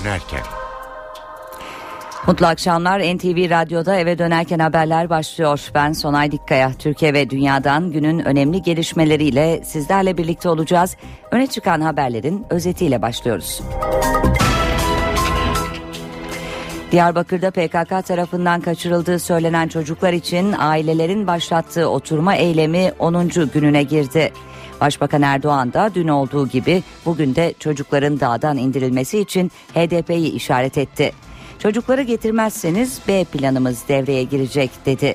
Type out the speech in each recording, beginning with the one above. Dönerken. Mutlu akşamlar. NTV Radyo'da Eve Dönerken haberler başlıyor. Ben Sonay Dikkaya. Türkiye ve dünyadan günün önemli gelişmeleriyle sizlerle birlikte olacağız. Öne çıkan haberlerin özetiyle başlıyoruz. Diyarbakır'da PKK tarafından kaçırıldığı söylenen çocuklar için ailelerin başlattığı oturma eylemi 10. gününe girdi. Başbakan Erdoğan da dün olduğu gibi bugün de çocukların dağdan indirilmesi için HDP'yi işaret etti. Çocukları getirmezseniz B planımız devreye girecek dedi.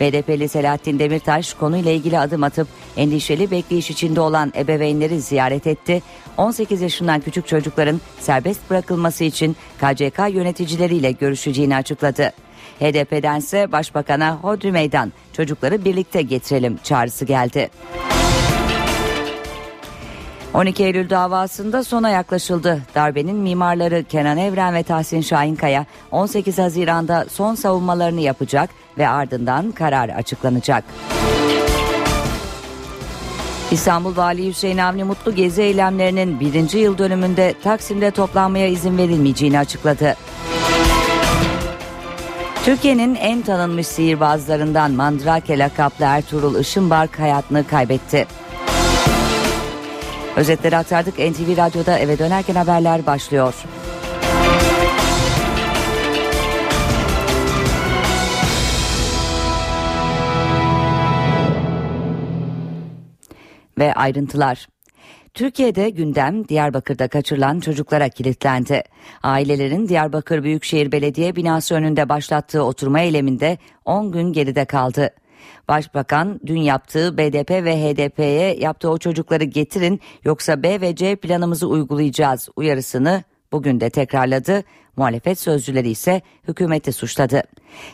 BDP'li Selahattin Demirtaş konuyla ilgili adım atıp endişeli bekleyiş içinde olan ebeveynleri ziyaret etti. 18 yaşından küçük çocukların serbest bırakılması için KCK yöneticileriyle görüşeceğini açıkladı. HDP'dense Başbakan'a hodri meydan, çocukları birlikte getirelim çağrısı geldi. 12 Eylül davasında sona yaklaşıldı. Darbenin mimarları Kenan Evren ve Tahsin Şahinkaya 18 Haziran'da son savunmalarını yapacak ve ardından karar açıklanacak. İstanbul Valisi Hüseyin Avni Mutlu gezi eylemlerinin 1. yıl dönümünde Taksim'de toplanmaya izin verilmeyeceğini açıkladı. Türkiye'nin en tanınmış sihirbazlarından Mandrake lakaplı Ertuğrul Işınbark hayatını kaybetti. Özetleri aktardık. NTV Radyo'da Eve Dönerken haberler başlıyor. Ve ayrıntılar. Türkiye'de gündem Diyarbakır'da kaçırılan çocuklara kilitlendi. Ailelerin Diyarbakır Büyükşehir Belediye binası önünde başlattığı oturma eyleminde 10 gün geride kaldı. Başbakan dün yaptığı BDP ve HDP'ye yaptığı o çocukları getirin yoksa B ve C planımızı uygulayacağız uyarısını bugün de tekrarladı. Muhalefet sözcüleri ise hükümeti suçladı.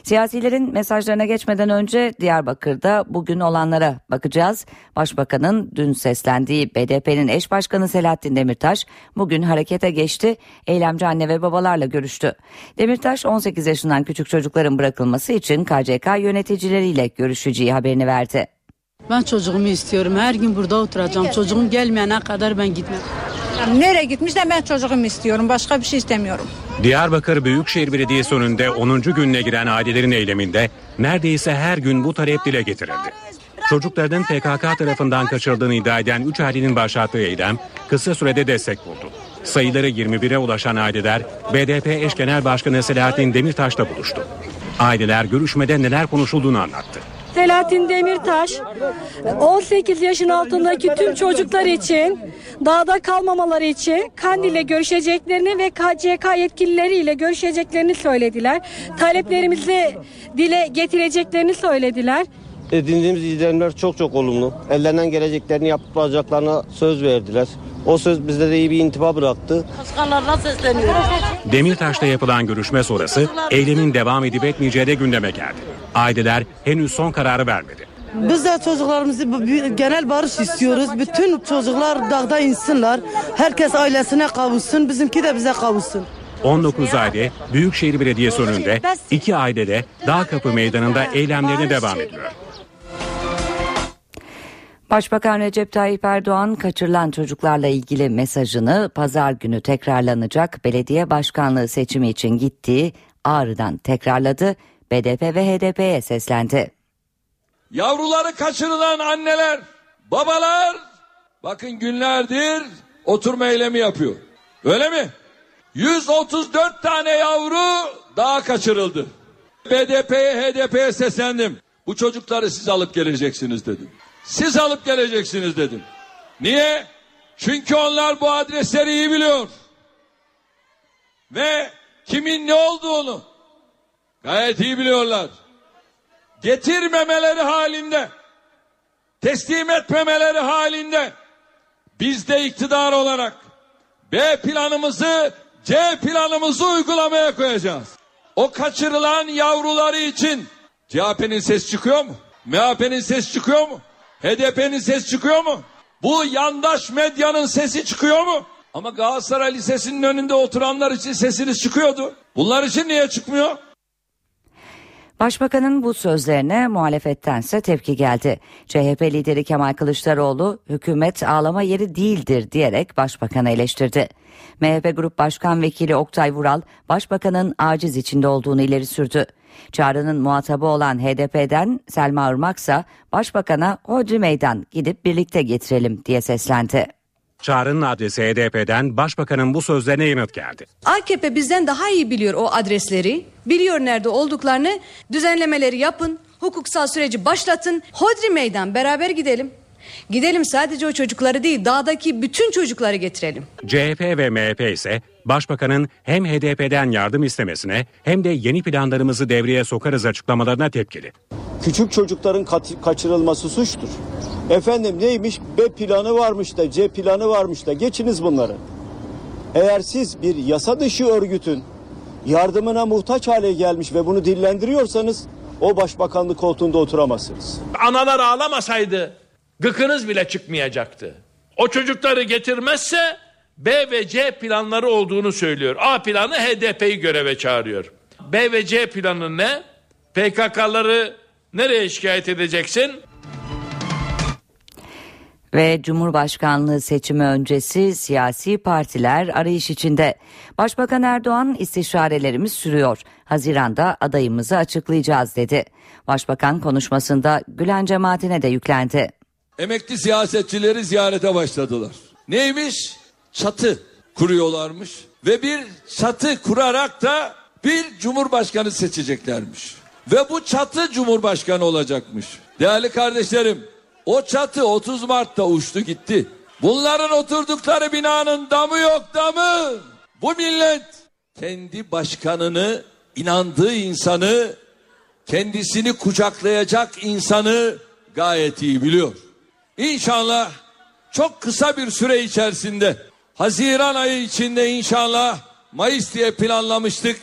Siyasilerin mesajlarına geçmeden önce Diyarbakır'da bugün olanlara bakacağız. Başbakanın dün seslendiği BDP'nin eş başkanı Selahattin Demirtaş bugün harekete geçti. Eylemci anne ve babalarla görüştü. Demirtaş 18 yaşından küçük çocukların bırakılması için KCK yöneticileriyle görüşeceği haberini verdi. Ben çocuğumu istiyorum. Her gün burada oturacağım. Çocuğum gelmeyene kadar ben gitmem. Nereye gitmiş de ben çocuğumu istiyorum. Başka bir şey istemiyorum. Diyarbakır Büyükşehir Belediyesi önünde 10. gününe giren ailelerin eyleminde neredeyse her gün bu talep dile getirildi. Çocuklarının PKK tarafından kaçırıldığını iddia eden 3 ailenin başlattığı eylem kısa sürede destek buldu. Sayıları 21'e ulaşan aileler BDP eş genel başkanı Selahattin Demirtaş'la buluştu. Aileler görüşmede neler konuşulduğunu anlattı. Selahattin Demirtaş 18 yaşın altındaki tüm çocuklar için dağda kalmamaları için Kandil'le görüşeceklerini ve KCK yetkilileriyle görüşeceklerini söylediler. Taleplerimizi dile getireceklerini söylediler. Edindiğimiz izlenimler çok çok olumlu. Ellerinden geleceklerini yapacaklarına söz verdiler. O söz bizde de iyi bir intiba bıraktı. Demirtaş'ta yapılan görüşme sonrası eylemin devam edip etmeyeceği de gündeme geldi. Aileler henüz son kararı vermedi. Biz de çocuklarımızı genel barış istiyoruz. Bütün çocuklar dağda insinler. Herkes ailesine kavuşsun. Bizimki de bize kavuşsun. 19 aile Büyükşehir Belediyesi önünde, 2 aile de Dağkapı Meydanı'nda eylemlerine devam ediyor. Başbakan Recep Tayyip Erdoğan kaçırılan çocuklarla ilgili mesajını pazar günü tekrarlanacak belediye başkanlığı seçimi için gittiği Ağrı'dan tekrarladı. BDP ve HDP'ye seslendi. Yavruları kaçırılan anneler, babalar bakın günlerdir oturma eylemi yapıyor. Öyle mi? 134 tane yavru daha kaçırıldı. BDP'ye, HDP'ye seslendim. Bu çocukları siz alıp geleceksiniz dedim. Siz alıp geleceksiniz dedim. Niye? Çünkü onlar bu adresleri iyi biliyor. Ve kimin ne olduğunu gayet iyi biliyorlar. Getirmemeleri halinde, teslim etmemeleri halinde biz de iktidar olarak B planımızı, C planımızı uygulamaya koyacağız. O kaçırılan yavruları için CHP'nin ses çıkıyor mu? MHP'nin ses çıkıyor mu? HDP'nin ses çıkıyor mu? Bu yandaş medyanın sesi çıkıyor mu? Ama Galatasaray Lisesi'nin önünde oturanlar için sesiniz çıkıyordu. Bunlar için niye çıkmıyor? Başbakanın bu sözlerine muhalefettense tepki geldi. CHP lideri Kemal Kılıçdaroğlu hükümet ağlama yeri değildir diyerek başbakanı eleştirdi. MHP Grup Başkan Vekili Oktay Vural başbakanın aciz içinde olduğunu ileri sürdü. Çağrının muhatabı olan HDP'den Selma Irmak ise başbakana hodri meydan gidip birlikte getirelim diye seslendi. Çağrı'nın adresi HDP'den başbakanın bu sözlerine yanıt geldi. AKP bizden daha iyi biliyor o adresleri, biliyor nerede olduklarını, düzenlemeleri yapın, hukuksal süreci başlatın, hodri meydan beraber gidelim. Gidelim sadece o çocukları değil, dağdaki bütün çocukları getirelim. CHP ve MHP ise başbakanın hem HDP'den yardım istemesine hem de yeni planlarımızı devreye sokarız açıklamalarına tepkili. Küçük çocukların kaçırılması suçtur. Efendim neymiş? B planı varmış da, C planı varmış da, geçiniz bunları. Eğer siz bir yasa dışı örgütün yardımına muhtaç hale gelmiş ve bunu dillendiriyorsanız o başbakanlık koltuğunda oturamazsınız. Analar ağlamasaydı gıkınız bile çıkmayacaktı. O çocukları getirmezse B ve C planları olduğunu söylüyor. A planı HDP'yi göreve çağırıyor. B ve C planı ne? PKK'ları nereye şikayet edeceksin? Ve Cumhurbaşkanlığı seçimi öncesi siyasi partiler arayış içinde. Başbakan Erdoğan, istişarelerimiz sürüyor. Haziran'da adayımızı açıklayacağız dedi. Başbakan konuşmasında Gülen cemaatine de yüklendi. Emekli siyasetçileri ziyarete başladılar. Neymiş? Çatı kuruyorlarmış. Ve bir çatı kurarak da bir cumhurbaşkanı seçeceklermiş. Ve bu çatı cumhurbaşkanı olacakmış. Değerli kardeşlerim, o çatı 30 Mart'ta uçtu gitti. Bunların oturdukları binanın damı yok damı. Bu millet kendi başkanını, inandığı insanı, kendisini kucaklayacak insanı gayet iyi biliyor. İnşallah çok kısa bir süre içerisinde, Haziran ayı içinde inşallah, Mayıs diye planlamıştık.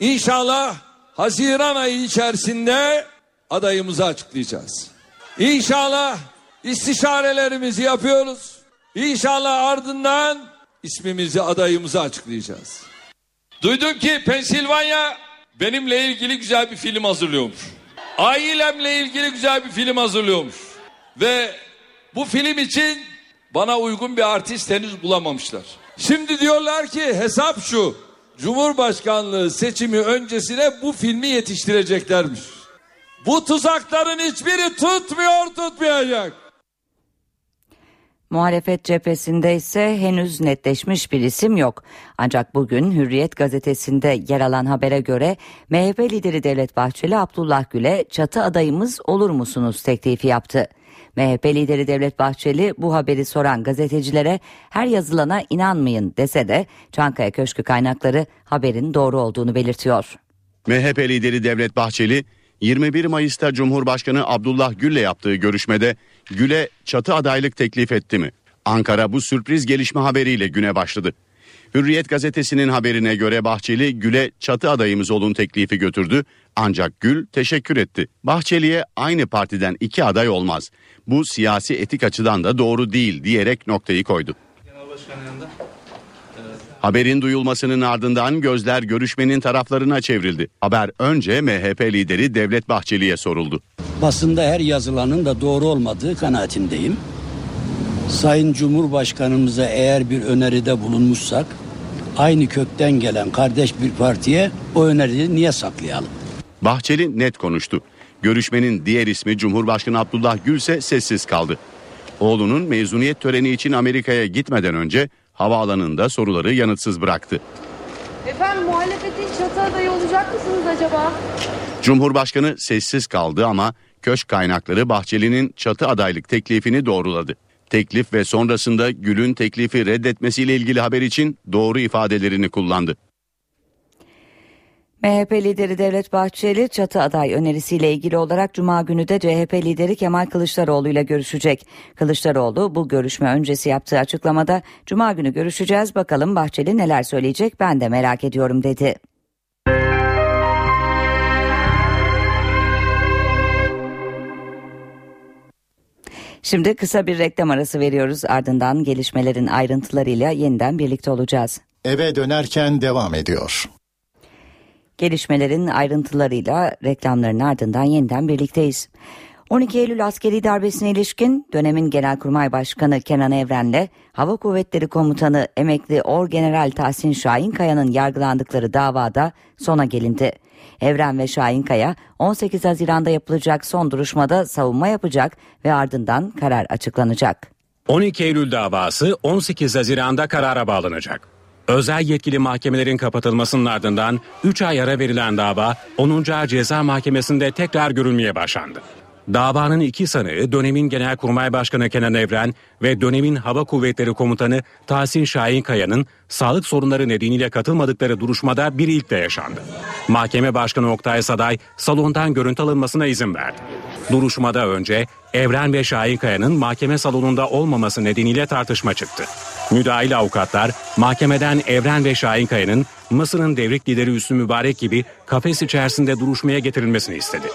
İnşallah Haziran ayı içerisinde adayımızı açıklayacağız. İnşallah istişarelerimizi yapıyoruz. İnşallah ardından ismimizi, adayımızı açıklayacağız. Duydum ki Pensilvanya benimle ilgili güzel bir film hazırlıyormuş. Ailemle ilgili güzel bir film hazırlıyormuş. Ve bu film için bana uygun bir artist henüz bulamamışlar. Şimdi diyorlar ki hesap şu, Cumhurbaşkanlığı seçimi öncesine bu filmi yetiştireceklermiş. Bu tuzakların hiçbiri tutmayacak. Muhalefet cephesinde ise henüz netleşmiş bir isim yok. Ancak bugün Hürriyet gazetesinde yer alan habere göre MHP lideri Devlet Bahçeli, Abdullah Gül'e çatı adayımız olur musunuz teklifi yaptı. MHP lideri Devlet Bahçeli bu haberi soran gazetecilere her yazılana inanmayın dese de Çankaya Köşkü kaynakları haberin doğru olduğunu belirtiyor. MHP lideri Devlet Bahçeli 21 Mayıs'ta Cumhurbaşkanı Abdullah Gül'le yaptığı görüşmede Gül'e çatı adaylık teklif etti mi? Ankara bu sürpriz gelişme haberiyle güne başladı. Hürriyet gazetesinin haberine göre Bahçeli Gül'e çatı adayımız olun teklifi götürdü ancak Gül teşekkür etti. Bahçeli'ye aynı partiden 2 aday olmaz. Bu siyasi etik açıdan da doğru değil diyerek noktayı koydu. Haberin duyulmasının ardından gözler görüşmenin taraflarına çevrildi. Haber önce MHP lideri Devlet Bahçeli'ye soruldu. Basında her yazılanın da doğru olmadığı kanaatindeyim. Sayın Cumhurbaşkanımıza eğer bir öneride bulunmuşsak, aynı kökten gelen kardeş bir partiye o öneriyi niye saklayalım? Bahçeli net konuştu. Görüşmenin diğer ismi Cumhurbaşkanı Abdullah Gül ise sessiz kaldı. Oğlunun mezuniyet töreni için Amerika'ya gitmeden önce havaalanında soruları yanıtsız bıraktı. Efendim muhalefetin çatı adayı olacak mısınız acaba? Cumhurbaşkanı sessiz kaldı ama köşk kaynakları Bahçeli'nin çatı adaylık teklifini doğruladı. Teklif ve sonrasında Gül'ün teklifi reddetmesiyle ilgili haber için doğru ifadelerini kullandı. MHP lideri Devlet Bahçeli çatı aday önerisiyle ilgili olarak Cuma günü de CHP lideri Kemal Kılıçdaroğlu ile görüşecek. Kılıçdaroğlu bu görüşme öncesi yaptığı açıklamada Cuma günü görüşeceğiz, bakalım Bahçeli neler söyleyecek, ben de merak ediyorum dedi. Şimdi kısa bir reklam arası veriyoruz, ardından gelişmelerin ayrıntılarıyla yeniden birlikte olacağız. Eve dönerken devam ediyor. Gelişmelerin ayrıntılarıyla reklamların ardından yeniden birlikteyiz. 12 Eylül askeri darbesine ilişkin dönemin Genelkurmay Başkanı Kenan Evren'le Hava Kuvvetleri Komutanı emekli Orgeneral Tahsin Şahinkaya'nın yargılandıkları davada sona gelindi. Evren ve Şahinkaya 18 Haziran'da yapılacak son duruşmada savunma yapacak ve ardından karar açıklanacak. 12 Eylül davası 18 Haziran'da karara bağlanacak. Özel yetkili mahkemelerin kapatılmasının ardından 3 ay ara verilen dava 10. Ağır Ceza Mahkemesi'nde tekrar görülmeye başlandı. Davanın iki sanığı dönemin Genelkurmay Başkanı Kenan Evren ve dönemin Hava Kuvvetleri Komutanı Tahsin Şahinkaya'nın sağlık sorunları nedeniyle katılmadıkları duruşmada bir ilk de yaşandı. Mahkeme Başkanı Oktay Saday salondan görüntü alınmasına izin verdi. Duruşmada önce Evren ve Şahinkaya'nın mahkeme salonunda olmaması nedeniyle tartışma çıktı. Müdahil avukatlar mahkemeden Evren ve Şahinkaya'nın Mısır'ın devrik lideri Hüsnü Mübarek gibi kafes içerisinde duruşmaya getirilmesini istedi.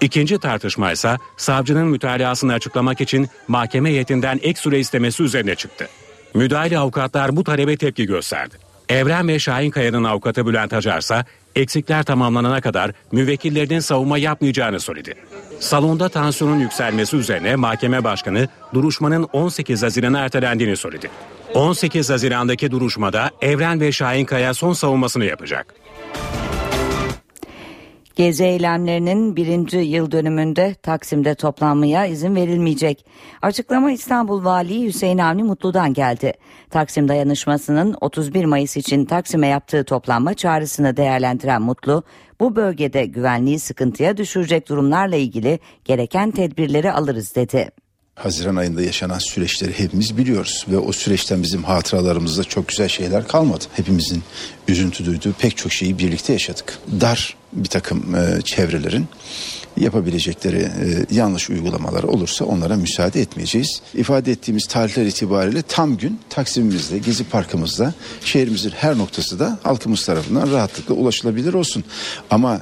İkinci tartışma ise savcının mütalaasını açıklamak için mahkeme heyetinden ek süre istemesi üzerine çıktı. Müdahil avukatlar bu talebe tepki gösterdi. Evren ve Şahinkaya'nın avukatı Bülent Acar ise eksikler tamamlanana kadar müvekkillerinin savunma yapmayacağını söyledi. Salonda tansiyonun yükselmesi üzerine mahkeme başkanı duruşmanın 18 Haziran'a ertelendiğini söyledi. 18 Haziran'daki duruşmada Evren ve Şahinkaya son savunmasını yapacak. Gezi eylemlerinin 1. yıl dönümünde Taksim'de toplanmaya izin verilmeyecek. Açıklama İstanbul Valisi Hüseyin Avni Mutlu'dan geldi. Taksim dayanışmasının 31 Mayıs için Taksim'e yaptığı toplanma çağrısını değerlendiren Mutlu, bu bölgede güvenliği sıkıntıya düşürecek durumlarla ilgili gereken tedbirleri alırız dedi. Haziran ayında yaşanan süreçleri hepimiz biliyoruz ve o süreçten bizim hatıralarımızda çok güzel şeyler kalmadı. Hepimizin üzüntü duyduğu pek çok şeyi birlikte yaşadık. Dar bir takım çevrelerin yapabilecekleri yanlış uygulamalar olursa onlara müsaade etmeyeceğiz. İfade ettiğimiz tarihler itibariyle tam gün Taksim'imizde, Gezi Parkımızda, şehrimizin her noktası da halkımız tarafından rahatlıkla ulaşılabilir olsun. Ama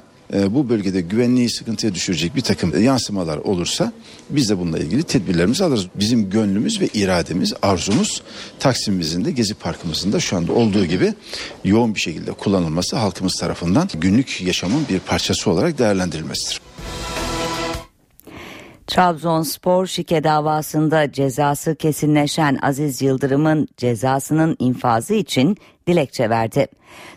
bu bölgede güvenliği sıkıntıya düşürecek bir takım yansımalar olursa biz de bununla ilgili tedbirlerimizi alırız. Bizim gönlümüz ve irademiz, arzumuz Taksim'imizin de Gezi Parkımızın da şu anda olduğu gibi yoğun bir şekilde kullanılması, halkımız tarafından günlük yaşamın bir parçası olarak değerlendirilmesidir. Trabzonspor şike davasında cezası kesinleşen Aziz Yıldırım'ın cezasının infazı için dilekçe verdi.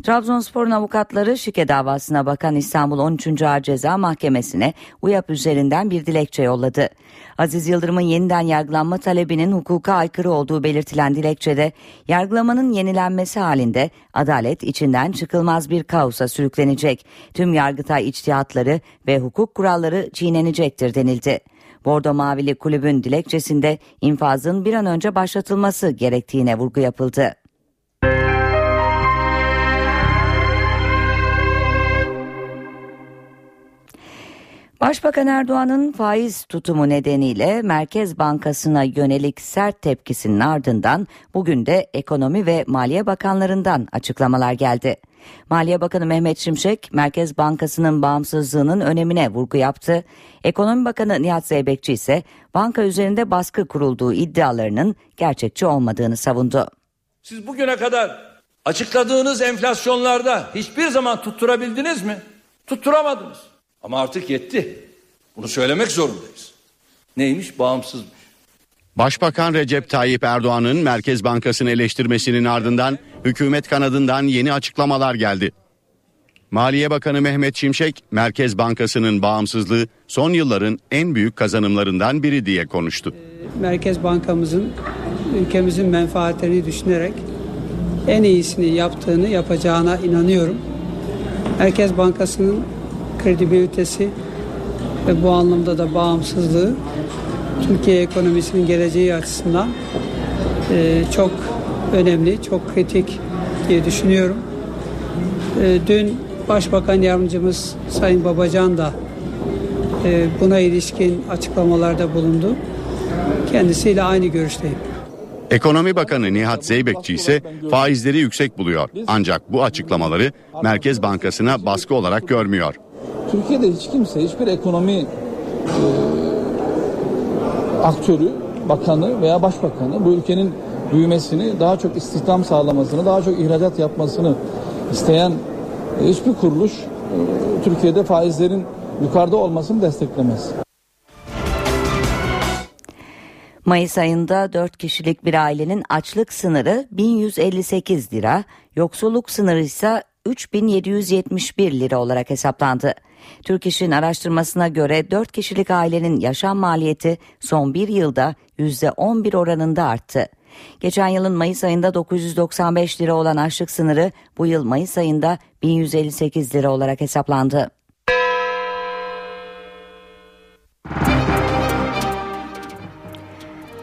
Trabzonspor'un avukatları şike davasına bakan İstanbul 13. Ağır Ceza Mahkemesi'ne UYAP üzerinden bir dilekçe yolladı. Aziz Yıldırım'ın yeniden yargılanma talebinin hukuka aykırı olduğu belirtilen dilekçede yargılamanın yenilenmesi halinde adalet içinden çıkılmaz bir kaosa sürüklenecek, tüm yargıtay içtihatları ve hukuk kuralları çiğnenecektir denildi. Bordo Mavili kulübün dilekçesinde infazın bir an önce başlatılması gerektiğine vurgu yapıldı. Başbakan Erdoğan'ın faiz tutumu nedeniyle Merkez Bankası'na yönelik sert tepkisinin ardından bugün de Ekonomi ve Maliye Bakanlarından açıklamalar geldi. Maliye Bakanı Mehmet Şimşek, Merkez Bankası'nın bağımsızlığının önemine vurgu yaptı. Ekonomi Bakanı Nihat Zeybekçi ise banka üzerinde baskı kurulduğu iddialarının gerçekçi olmadığını savundu. Siz bugüne kadar açıkladığınız enflasyonlarda hiçbir zaman tutturabildiniz mi? Tutturamadınız. Ama artık yetti. Bunu söylemek zorundayız. Neymiş? Bağımsızmış. Başbakan Recep Tayyip Erdoğan'ın Merkez Bankası'nı eleştirmesinin ardından hükümet kanadından yeni açıklamalar geldi. Maliye Bakanı Mehmet Şimşek, Merkez Bankası'nın bağımsızlığı son yılların en büyük kazanımlarından biri diye konuştu. Merkez Bankamızın ülkemizin menfaatlerini düşünerek en iyisini yapacağına inanıyorum. Merkez Bankası'nın kredibilitesi ve bu anlamda da bağımsızlığı Türkiye ekonomisinin geleceği açısından çok önemli, çok kritik diye düşünüyorum. Dün Başbakan Yardımcımız Sayın Babacan da buna ilişkin açıklamalarda bulundu. Kendisiyle aynı görüşteyim. Ekonomi Bakanı Nihat Zeybekçi ise faizleri yüksek buluyor. Ancak bu açıklamaları Merkez Bankası'na baskı olarak görmüyor. Türkiye'de hiç kimse, hiçbir ekonomi aktörü, bakanı veya başbakanı bu ülkenin büyümesini, daha çok istihdam sağlamasını, daha çok ihracat yapmasını isteyen hiçbir kuruluş Türkiye'de faizlerin yukarıda olmasını desteklemez. Mayıs ayında 4 kişilik bir ailenin açlık sınırı 1158 lira, yoksulluk sınırı ise 3771 lira olarak hesaplandı. Türk İş'in araştırmasına göre 4 kişilik ailenin yaşam maliyeti son bir yılda %11 oranında arttı. Geçen yılın Mayıs ayında 995 lira olan açlık sınırı bu yıl Mayıs ayında 1158 lira olarak hesaplandı.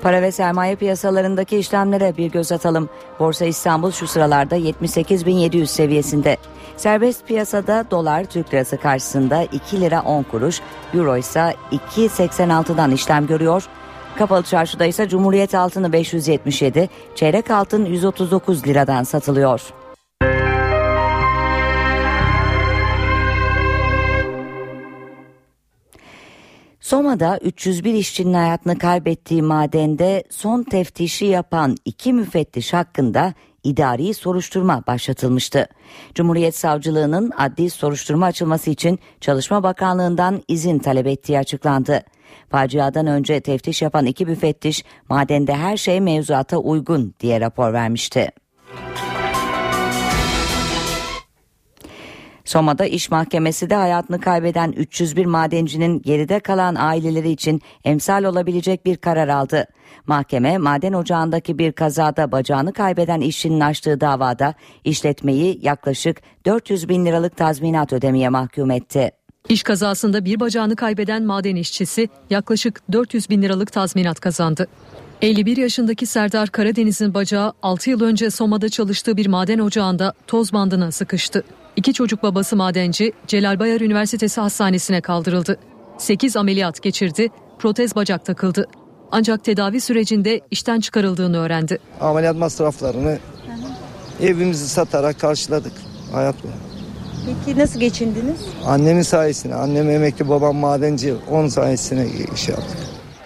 Para ve sermaye piyasalarındaki işlemlere bir göz atalım. Borsa İstanbul şu sıralarda 78.700 seviyesinde. Serbest piyasada dolar Türk lirası karşısında 2 lira 10 kuruş, euro ise 2.86'dan işlem görüyor. Kapalı çarşıda ise Cumhuriyet altını 577, çeyrek altın 139 liradan satılıyor. Soma'da 301 işçinin hayatını kaybettiği madende son teftişi yapan 2 müfettiş hakkında idari soruşturma başlatılmıştı. Cumhuriyet Savcılığı'nın adli soruşturma açılması için Çalışma Bakanlığı'ndan izin talep ettiği açıklandı. Faciadan önce teftiş yapan 2 müfettiş madende her şey mevzuata uygun diye rapor vermişti. Soma'da iş mahkemesi de hayatını kaybeden 301 madencinin geride kalan aileleri için emsal olabilecek bir karar aldı. Mahkeme, maden ocağındaki bir kazada bacağını kaybeden işçinin açtığı davada işletmeyi yaklaşık 400 bin liralık tazminat ödemeye mahkum etti. İş kazasında bir bacağını kaybeden maden işçisi yaklaşık 400 bin liralık tazminat kazandı. 51 yaşındaki Serdar Karadeniz'in bacağı 6 yıl önce Soma'da çalıştığı bir maden ocağında toz bandına sıkıştı. 2 çocuk babası madenci Celal Bayar Üniversitesi Hastanesi'ne kaldırıldı. 8 ameliyat geçirdi, protez bacak takıldı. Ancak tedavi sürecinde işten çıkarıldığını öğrendi. Ameliyat masraflarını evimizi satarak karşıladık hayatla. Peki nasıl geçindiniz? Annemin sayesinde, annem emekli, babam madenci, onun sayesinde iş yaptık.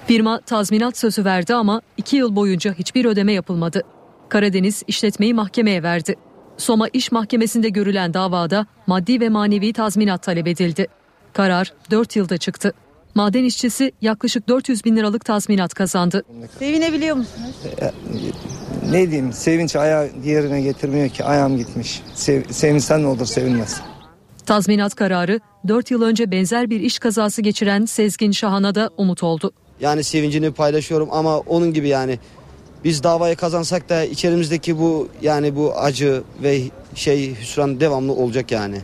Firma tazminat sözü verdi ama 2 yıl boyunca hiçbir ödeme yapılmadı. Karadeniz işletmeyi mahkemeye verdi. Soma İş Mahkemesi'nde görülen davada maddi ve manevi tazminat talep edildi. Karar 4 yılda çıktı. Maden işçisi yaklaşık 400 bin liralık tazminat kazandı. Sevinebiliyor musunuz? Ne diyeyim, sevinç ayağı yerine getirmiyor ki, ayağım gitmiş. Sevinsen ne olur, sevinmez. Tazminat kararı 4 yıl önce benzer bir iş kazası geçiren Sezgin Şahan'a da umut oldu. Yani sevincini paylaşıyorum ama onun gibi yani. Biz davayı kazansak da içerimizdeki bu acı ve hüsran devamlı olacak yani.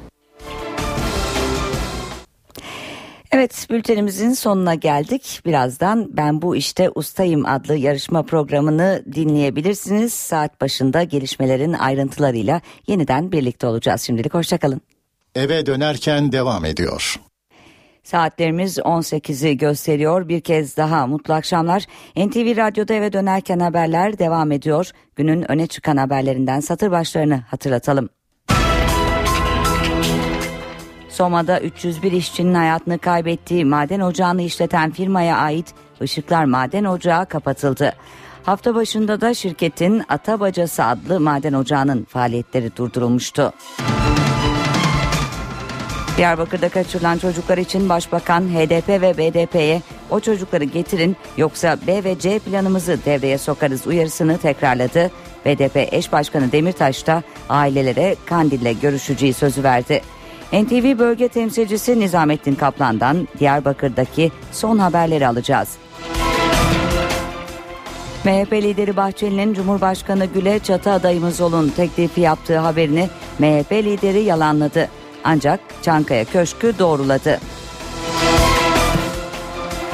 Evet, bültenimizin sonuna geldik. Birazdan Ben Bu İşte Ustayım adlı yarışma programını dinleyebilirsiniz. Saat başında gelişmelerin ayrıntılarıyla yeniden birlikte olacağız. Şimdilik hoşçakalın. Eve dönerken devam ediyor. Saatlerimiz 18'i gösteriyor. Bir kez daha mutlu akşamlar. NTV Radyo'da eve dönerken haberler devam ediyor. Günün öne çıkan haberlerinden satır başlarını hatırlatalım. Soma'da 301 işçinin hayatını kaybettiği maden ocağını işleten firmaya ait Işıklar Maden Ocağı kapatıldı. Hafta başında da şirketin Atabacası adlı maden ocağının faaliyetleri durdurulmuştu. Diyarbakır'da kaçırılan çocuklar için Başbakan HDP ve BDP'ye o çocukları getirin yoksa B ve C planımızı devreye sokarız uyarısını tekrarladı. BDP eş başkanı Demirtaş da ailelere Kandil'le görüşeceği sözü verdi. NTV bölge temsilcisi Nizamettin Kaplan'dan Diyarbakır'daki son haberleri alacağız. MHP lideri Bahçeli'nin Cumhurbaşkanı Gül'e çatı adayımız olun teklifi yaptığı haberini MHP lideri yalanladı. Ancak Çankaya Köşkü doğruladı.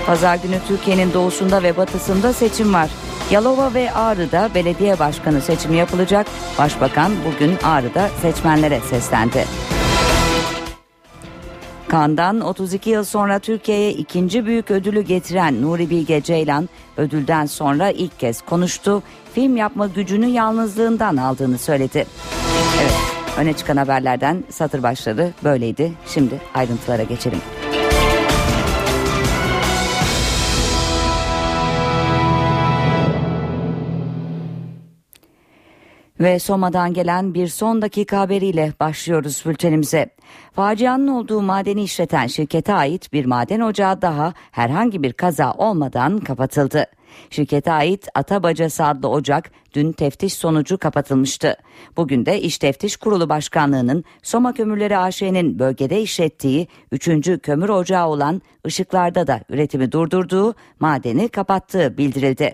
Pazar günü Türkiye'nin doğusunda ve batısında seçim var. Yalova ve Ağrı'da belediye başkanı seçimi yapılacak. Başbakan bugün Ağrı'da seçmenlere seslendi. Cannes'dan 32 yıl sonra Türkiye'ye ikinci büyük ödülü getiren Nuri Bilge Ceylan ödülden sonra ilk kez konuştu. Film yapma gücünü yalnızlığından aldığını söyledi. Evet. Öne çıkan haberlerden satır başları böyleydi. Şimdi ayrıntılara geçelim. Ve Soma'dan gelen bir son dakika haberiyle başlıyoruz bültenimize. Facianın olduğu madeni işleten şirkete ait bir maden ocağı daha herhangi bir kaza olmadan kapatıldı. Şirkete ait Atabacası adlı ocak dün teftiş sonucu kapatılmıştı. Bugün de İş Teftiş Kurulu Başkanlığı'nın Soma Kömürleri AŞ'nin bölgede işlettiği 3. kömür ocağı olan Işıklar'da da üretimi durdurduğu, madeni kapattığı bildirildi.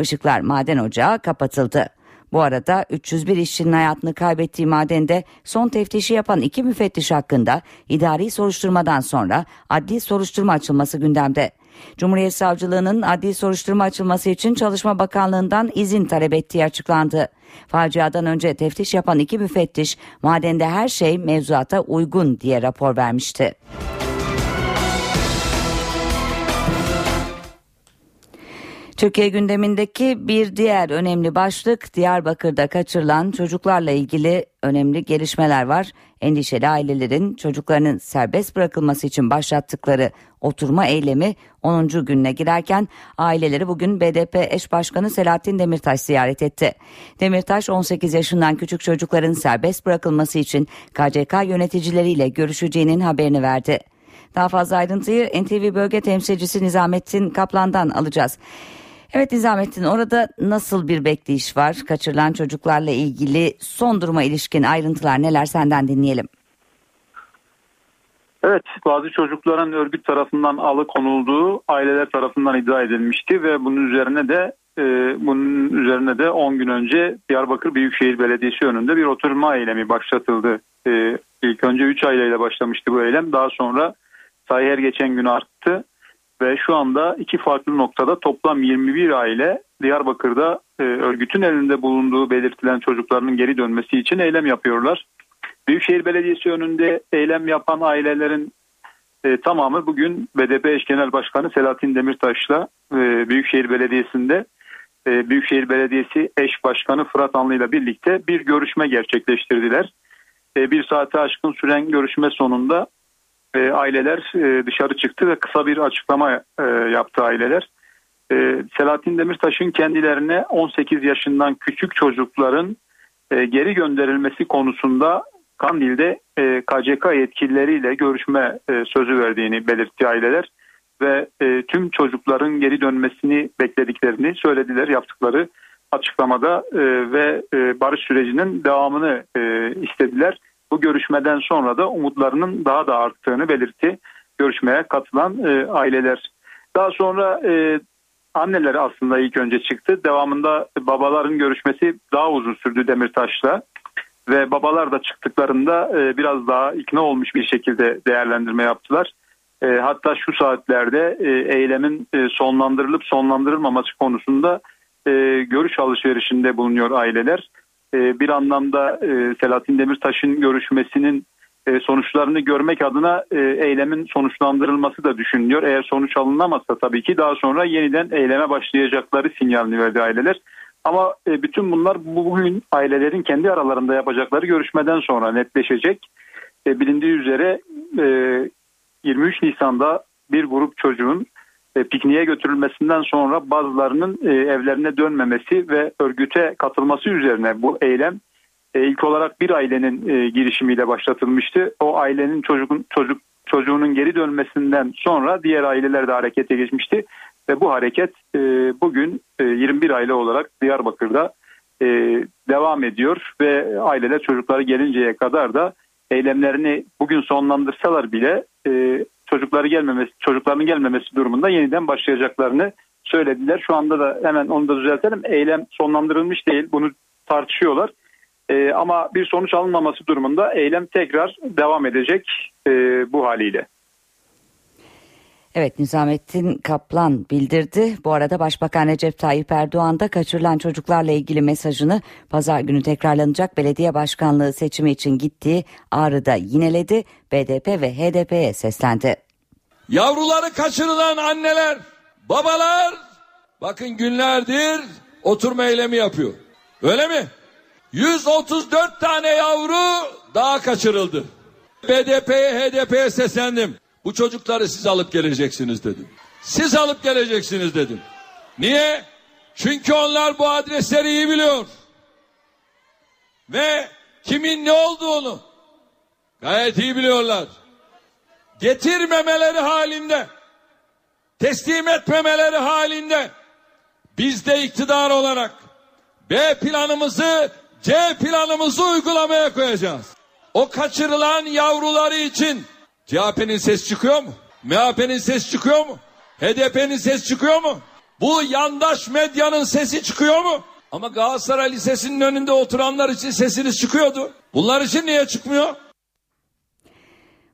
Işıklar maden ocağı kapatıldı. Bu arada 301 işçinin hayatını kaybettiği madende son teftişi yapan 2 müfettiş hakkında idari soruşturmadan sonra adli soruşturma açılması gündemde. Cumhuriyet Savcılığı'nın adli soruşturma açılması için Çalışma Bakanlığı'ndan izin talep ettiği açıklandı. Faciadan önce teftiş yapan 2 müfettiş madende her şey mevzuata uygun diye rapor vermişti. Türkiye gündemindeki bir diğer önemli başlık, Diyarbakır'da kaçırılan çocuklarla ilgili önemli gelişmeler var. Endişeli ailelerin çocuklarının serbest bırakılması için başlattıkları oturma eylemi 10. gününe girerken aileleri bugün BDP eş başkanı Selahattin Demirtaş ziyaret etti. Demirtaş 18 yaşından küçük çocukların serbest bırakılması için KCK yöneticileriyle görüşeceğinin haberini verdi. Daha fazla ayrıntıyı NTV bölge temsilcisi Nizamettin Kaplan'dan alacağız. Evet Nizamettin, orada nasıl bir bekleyiş var? Kaçırılan çocuklarla ilgili son duruma ilişkin ayrıntılar neler, senden dinleyelim. Evet, bazı çocukların örgüt tarafından alıkonulduğu aileler tarafından iddia edilmişti ve bunun üzerine de 10 gün önce Diyarbakır Büyükşehir Belediyesi önünde bir oturma eylemi başlatıldı. İlk önce 3 aileyle başlamıştı bu eylem. Daha sonra sayı her geçen gün arttı. Ve şu anda 2 farklı noktada toplam 21 aile Diyarbakır'da örgütün elinde bulunduğu belirtilen çocuklarının geri dönmesi için eylem yapıyorlar. Büyükşehir Belediyesi önünde eylem yapan ailelerin tamamı bugün BDP Eş Genel Başkanı Selahattin Demirtaş'la Büyükşehir Belediyesi'nde Büyükşehir Belediyesi Eş Başkanı Fırat Anlı ile birlikte bir görüşme gerçekleştirdiler. Bir saate aşkın süren görüşme sonunda aileler dışarı çıktı ve kısa bir açıklama yaptı aileler. Selahattin Demirtaş'ın kendilerine 18 yaşından küçük çocukların geri gönderilmesi konusunda Kandil'de KCK yetkilileriyle görüşme sözü verdiğini belirtti aileler. Ve tüm çocukların geri dönmesini beklediklerini söylediler yaptıkları açıklamada ve barış sürecinin devamını istediler. Bu görüşmeden sonra da umutlarının daha da arttığını belirtti görüşmeye katılan aileler. Daha sonra anneler aslında ilk önce çıktı. Devamında babaların görüşmesi daha uzun sürdü Demirtaş'la. Ve babalar da çıktıklarında biraz daha ikna olmuş bir şekilde değerlendirme yaptılar. Hatta şu saatlerde eylemin sonlandırılıp sonlandırılmaması konusunda görüş alışverişinde bulunuyor aileler. Bir anlamda Selahattin Demirtaş'ın görüşmesinin sonuçlarını görmek adına eylemin sonuçlandırılması da düşünülüyor. Eğer sonuç alınamazsa tabii ki daha sonra yeniden eyleme başlayacakları sinyalini verdi aileler. Ama bütün bunlar bugün ailelerin kendi aralarında yapacakları görüşmeden sonra netleşecek. Bilindiği üzere 23 Nisan'da bir grup çocuğun pikniğe götürülmesinden sonra bazılarının evlerine dönmemesi ve örgüte katılması üzerine bu eylem ilk olarak bir ailenin girişimiyle başlatılmıştı. O ailenin çocuğunun geri dönmesinden sonra diğer aileler de harekete geçmişti. Ve bu hareket bugün 21 aile olarak Diyarbakır'da devam ediyor ve aileler çocukları gelinceye kadar da eylemlerini bugün sonlandırsalar bile çocukların gelmemesi durumunda yeniden başlayacaklarını söylediler. Şu anda da hemen onu da düzeltelim. Eylem sonlandırılmış değil. Bunu tartışıyorlar. Ama bir sonuç alınmaması durumunda eylem tekrar devam edecek bu haliyle. Evet, Nizamettin Kaplan bildirdi. Bu arada Başbakan Recep Tayyip Erdoğan da kaçırılan çocuklarla ilgili mesajını pazar günü tekrarlanacak belediye başkanlığı seçimi için gittiği Ağrı'da yineledi. BDP ve HDP'ye seslendi. Yavruları kaçırılan anneler, babalar bakın günlerdir oturma eylemi yapıyor. Öyle mi? 134 tane yavru daha kaçırıldı. BDP'ye, HDP'ye seslendim. Bu çocukları siz alıp geleceksiniz dedim. Siz alıp geleceksiniz dedim. Niye? Çünkü onlar bu adresleri iyi biliyor. ve kimin ne olduğunu gayet iyi biliyorlar. Getirmemeleri halinde, teslim etmemeleri halinde biz de iktidar olarak B planımızı, C planımızı uygulamaya koyacağız. O kaçırılan yavruları için CHP'nin ses çıkıyor mu? MHP'nin ses çıkıyor mu? HDP'nin ses çıkıyor mu? Bu yandaş medyanın sesi çıkıyor mu? Ama Galatasaray Lisesi'nin önünde oturanlar için sesiniz çıkıyordu. Bunlar için niye çıkmıyor?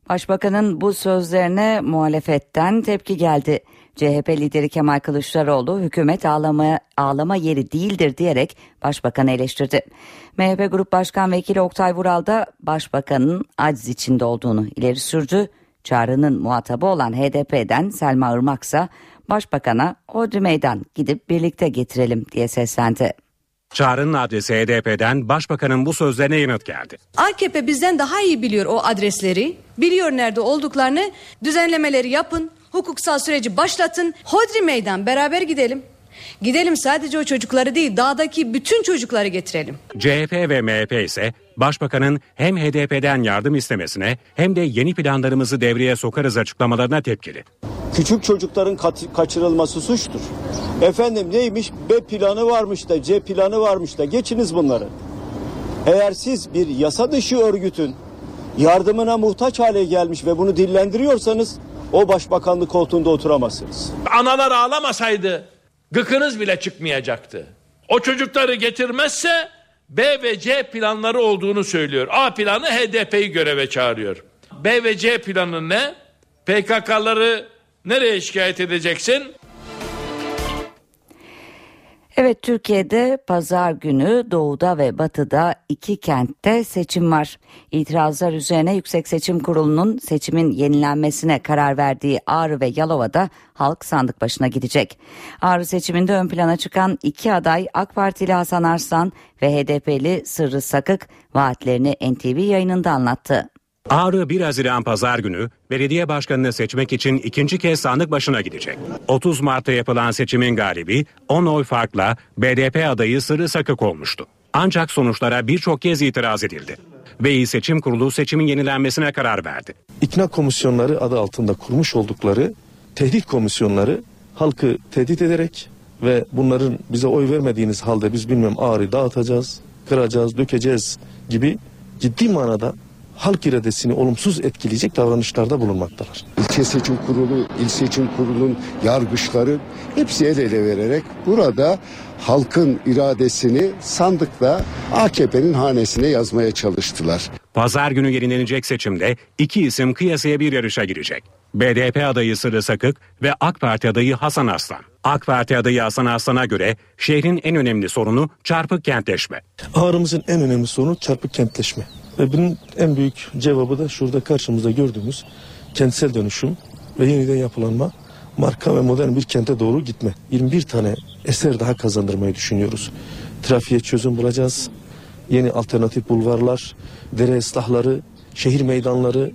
Başbakanın bu sözlerine muhalefetten tepki geldi. CHP lideri Kemal Kılıçdaroğlu hükümet ağlama yeri değildir diyerek başbakanı eleştirdi. MHP Grup Başkan Vekili Oktay Vural da başbakanın aciz içinde olduğunu ileri sürdü. Çağrının muhatabı olan HDP'den Selma Irmak ise başbakana "Hodri meydan gidip birlikte getirelim" diye seslendi. Çağrı'nın adresi HDP'den başbakanın bu sözlerine yanıt geldi. AKP bizden daha iyi biliyor o adresleri, biliyor nerede olduklarını, düzenlemeleri yapın, hukuksal süreci başlatın, hodri meydan beraber gidelim. Gidelim sadece o çocukları değil, dağdaki bütün çocukları getirelim. CHP ve MHP ise başbakanın hem HDP'den yardım istemesine hem de yeni planlarımızı devreye sokarız açıklamalarına tepkili. Küçük çocukların kaçırılması suçtur. Efendim neymiş? B planı varmış da, C planı varmış da, geçiniz bunları. Eğer siz bir yasa dışı örgütün yardımına muhtaç hale gelmiş ve bunu dillendiriyorsanız o başbakanlık koltuğunda oturamazsınız. Analar ağlamasaydı gıkınız bile çıkmayacaktı. O çocukları getirmezse B ve C planları olduğunu söylüyor. A planı HDP'yi göreve çağırıyor. B ve C planı ne? PKK'ları nereye şikayet edeceksin? Evet, Türkiye'de pazar günü doğuda ve batıda iki kentte seçim var. İtirazlar üzerine Yüksek Seçim Kurulu'nun seçimin yenilenmesine karar verdiği Ağrı ve Yalova'da halk sandık başına gidecek. Ağrı seçiminde ön plana çıkan iki aday AK Partili Hasan Arslan ve HDP'li Sırrı Sakık vaatlerini NTV yayınında anlattı. Ağrı 1 Haziran Pazar günü belediye başkanını seçmek için ikinci kez sandık başına gidecek. 30 Mart'ta yapılan seçimin galibi 10 oy farkla BDP adayı Sırrı Sakık olmuştu. Ancak sonuçlara birçok kez itiraz edildi. Ve İl Seçim Kurulu seçimin yenilenmesine karar verdi. İkna komisyonları adı altında kurmuş oldukları tehdit komisyonları halkı tehdit ederek ve bunların bize oy vermediğiniz halde biz bilmem Ağrı'yı dağıtacağız, kıracağız, dökeceğiz gibi ciddi manada halk iradesini olumsuz etkileyecek davranışlarda bulunmaktalar. İlçe Seçim Kurulu, İl Seçim Kurulu'nun yargıçları hepsi el ele vererek burada halkın iradesini sandıkta AKP'nin hanesine yazmaya çalıştılar. Pazar günü yenilenecek seçimde iki isim kıyasaya bir yarışa girecek. BDP adayı Sırrı Sakık ve AK Parti adayı Hasan Arslan. AK Parti adayı Hasan Arslan'a göre şehrin en önemli sorunu çarpık kentleşme. Ağrımızın en önemli sorunu çarpık kentleşme. Ve bunun en büyük cevabı da şurada karşımızda gördüğümüz kentsel dönüşüm ve yeniden yapılanma, marka ve modern bir kente doğru gitme. 21 tane eser daha kazandırmayı düşünüyoruz. Trafiğe çözüm bulacağız. Yeni alternatif bulvarlar, dere ıslahları, şehir meydanları,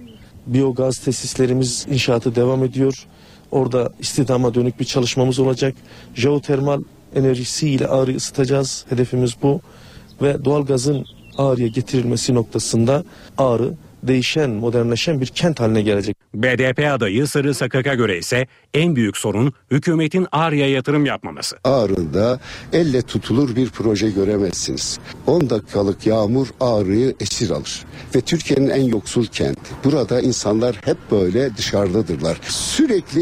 biyogaz tesislerimiz inşaatı devam ediyor. Orada istihdama dönük bir çalışmamız olacak. Jeotermal enerjisiyle Ağrı'yı ısıtacağız. Hedefimiz bu. Ve doğalgazın Ağrı'ya getirilmesi noktasında Ağrı değişen, modernleşen bir kent haline gelecek. BDP adayı Sırrı Sakak'a göre ise en büyük sorun hükümetin Ağrı'ya yatırım yapmaması. Ağrı'da elle tutulur bir proje göremezsiniz. 10 dakikalık yağmur Ağrı'yı esir alır. Ve Türkiye'nin en yoksul kenti. Burada insanlar hep böyle dışarıdadırlar. Sürekli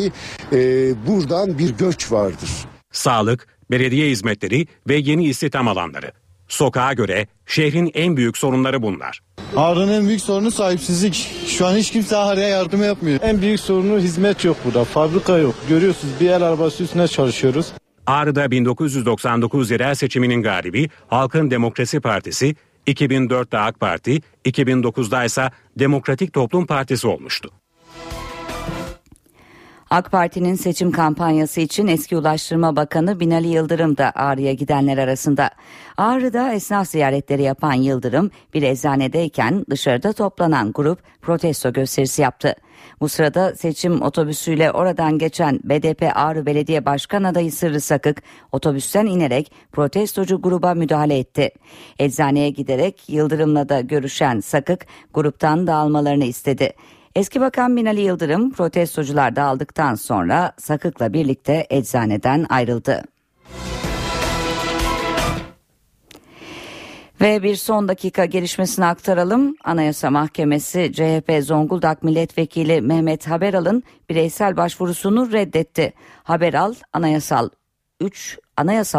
buradan bir göç vardır. Sağlık, belediye hizmetleri ve yeni istihdam alanları. Sokağa göre şehrin en büyük sorunları bunlar. Ağrı'nın en büyük sorunu sahipsizlik. Şu an hiç kimse Ağrı'ya yardım yapmıyor. En büyük sorunu hizmet yok burada. Fabrika yok. Görüyorsunuz bir el arabası üstüne çalışıyoruz. Ağrı'da 1999 yerel seçiminin galibi Halkın Demokrasi Partisi, 2004'te AK Parti, 2009'da ise Demokratik Toplum Partisi olmuştu. AK Parti'nin seçim kampanyası için eski Ulaştırma Bakanı Binali Yıldırım da Ağrı'ya gidenler arasında. Ağrı'da esnaf ziyaretleri yapan Yıldırım bir eczanedeyken dışarıda toplanan grup protesto gösterisi yaptı. Bu sırada seçim otobüsüyle oradan geçen BDP Ağrı Belediye Başkan adayı Sırrı Sakık otobüsten inerek protestocu gruba müdahale etti. Eczaneye giderek Yıldırım'la da görüşen Sakık gruptan dağılmalarını istedi. Eski Bakan Binali Yıldırım protestocular dağıldıktan sonra Sakık'la birlikte eczaneden ayrıldı. Ve bir son dakika gelişmesini aktaralım. Anayasa Mahkemesi CHP Zonguldak Milletvekili Mehmet Haberal'ın bireysel başvurusunu reddetti. Haberal, anayasal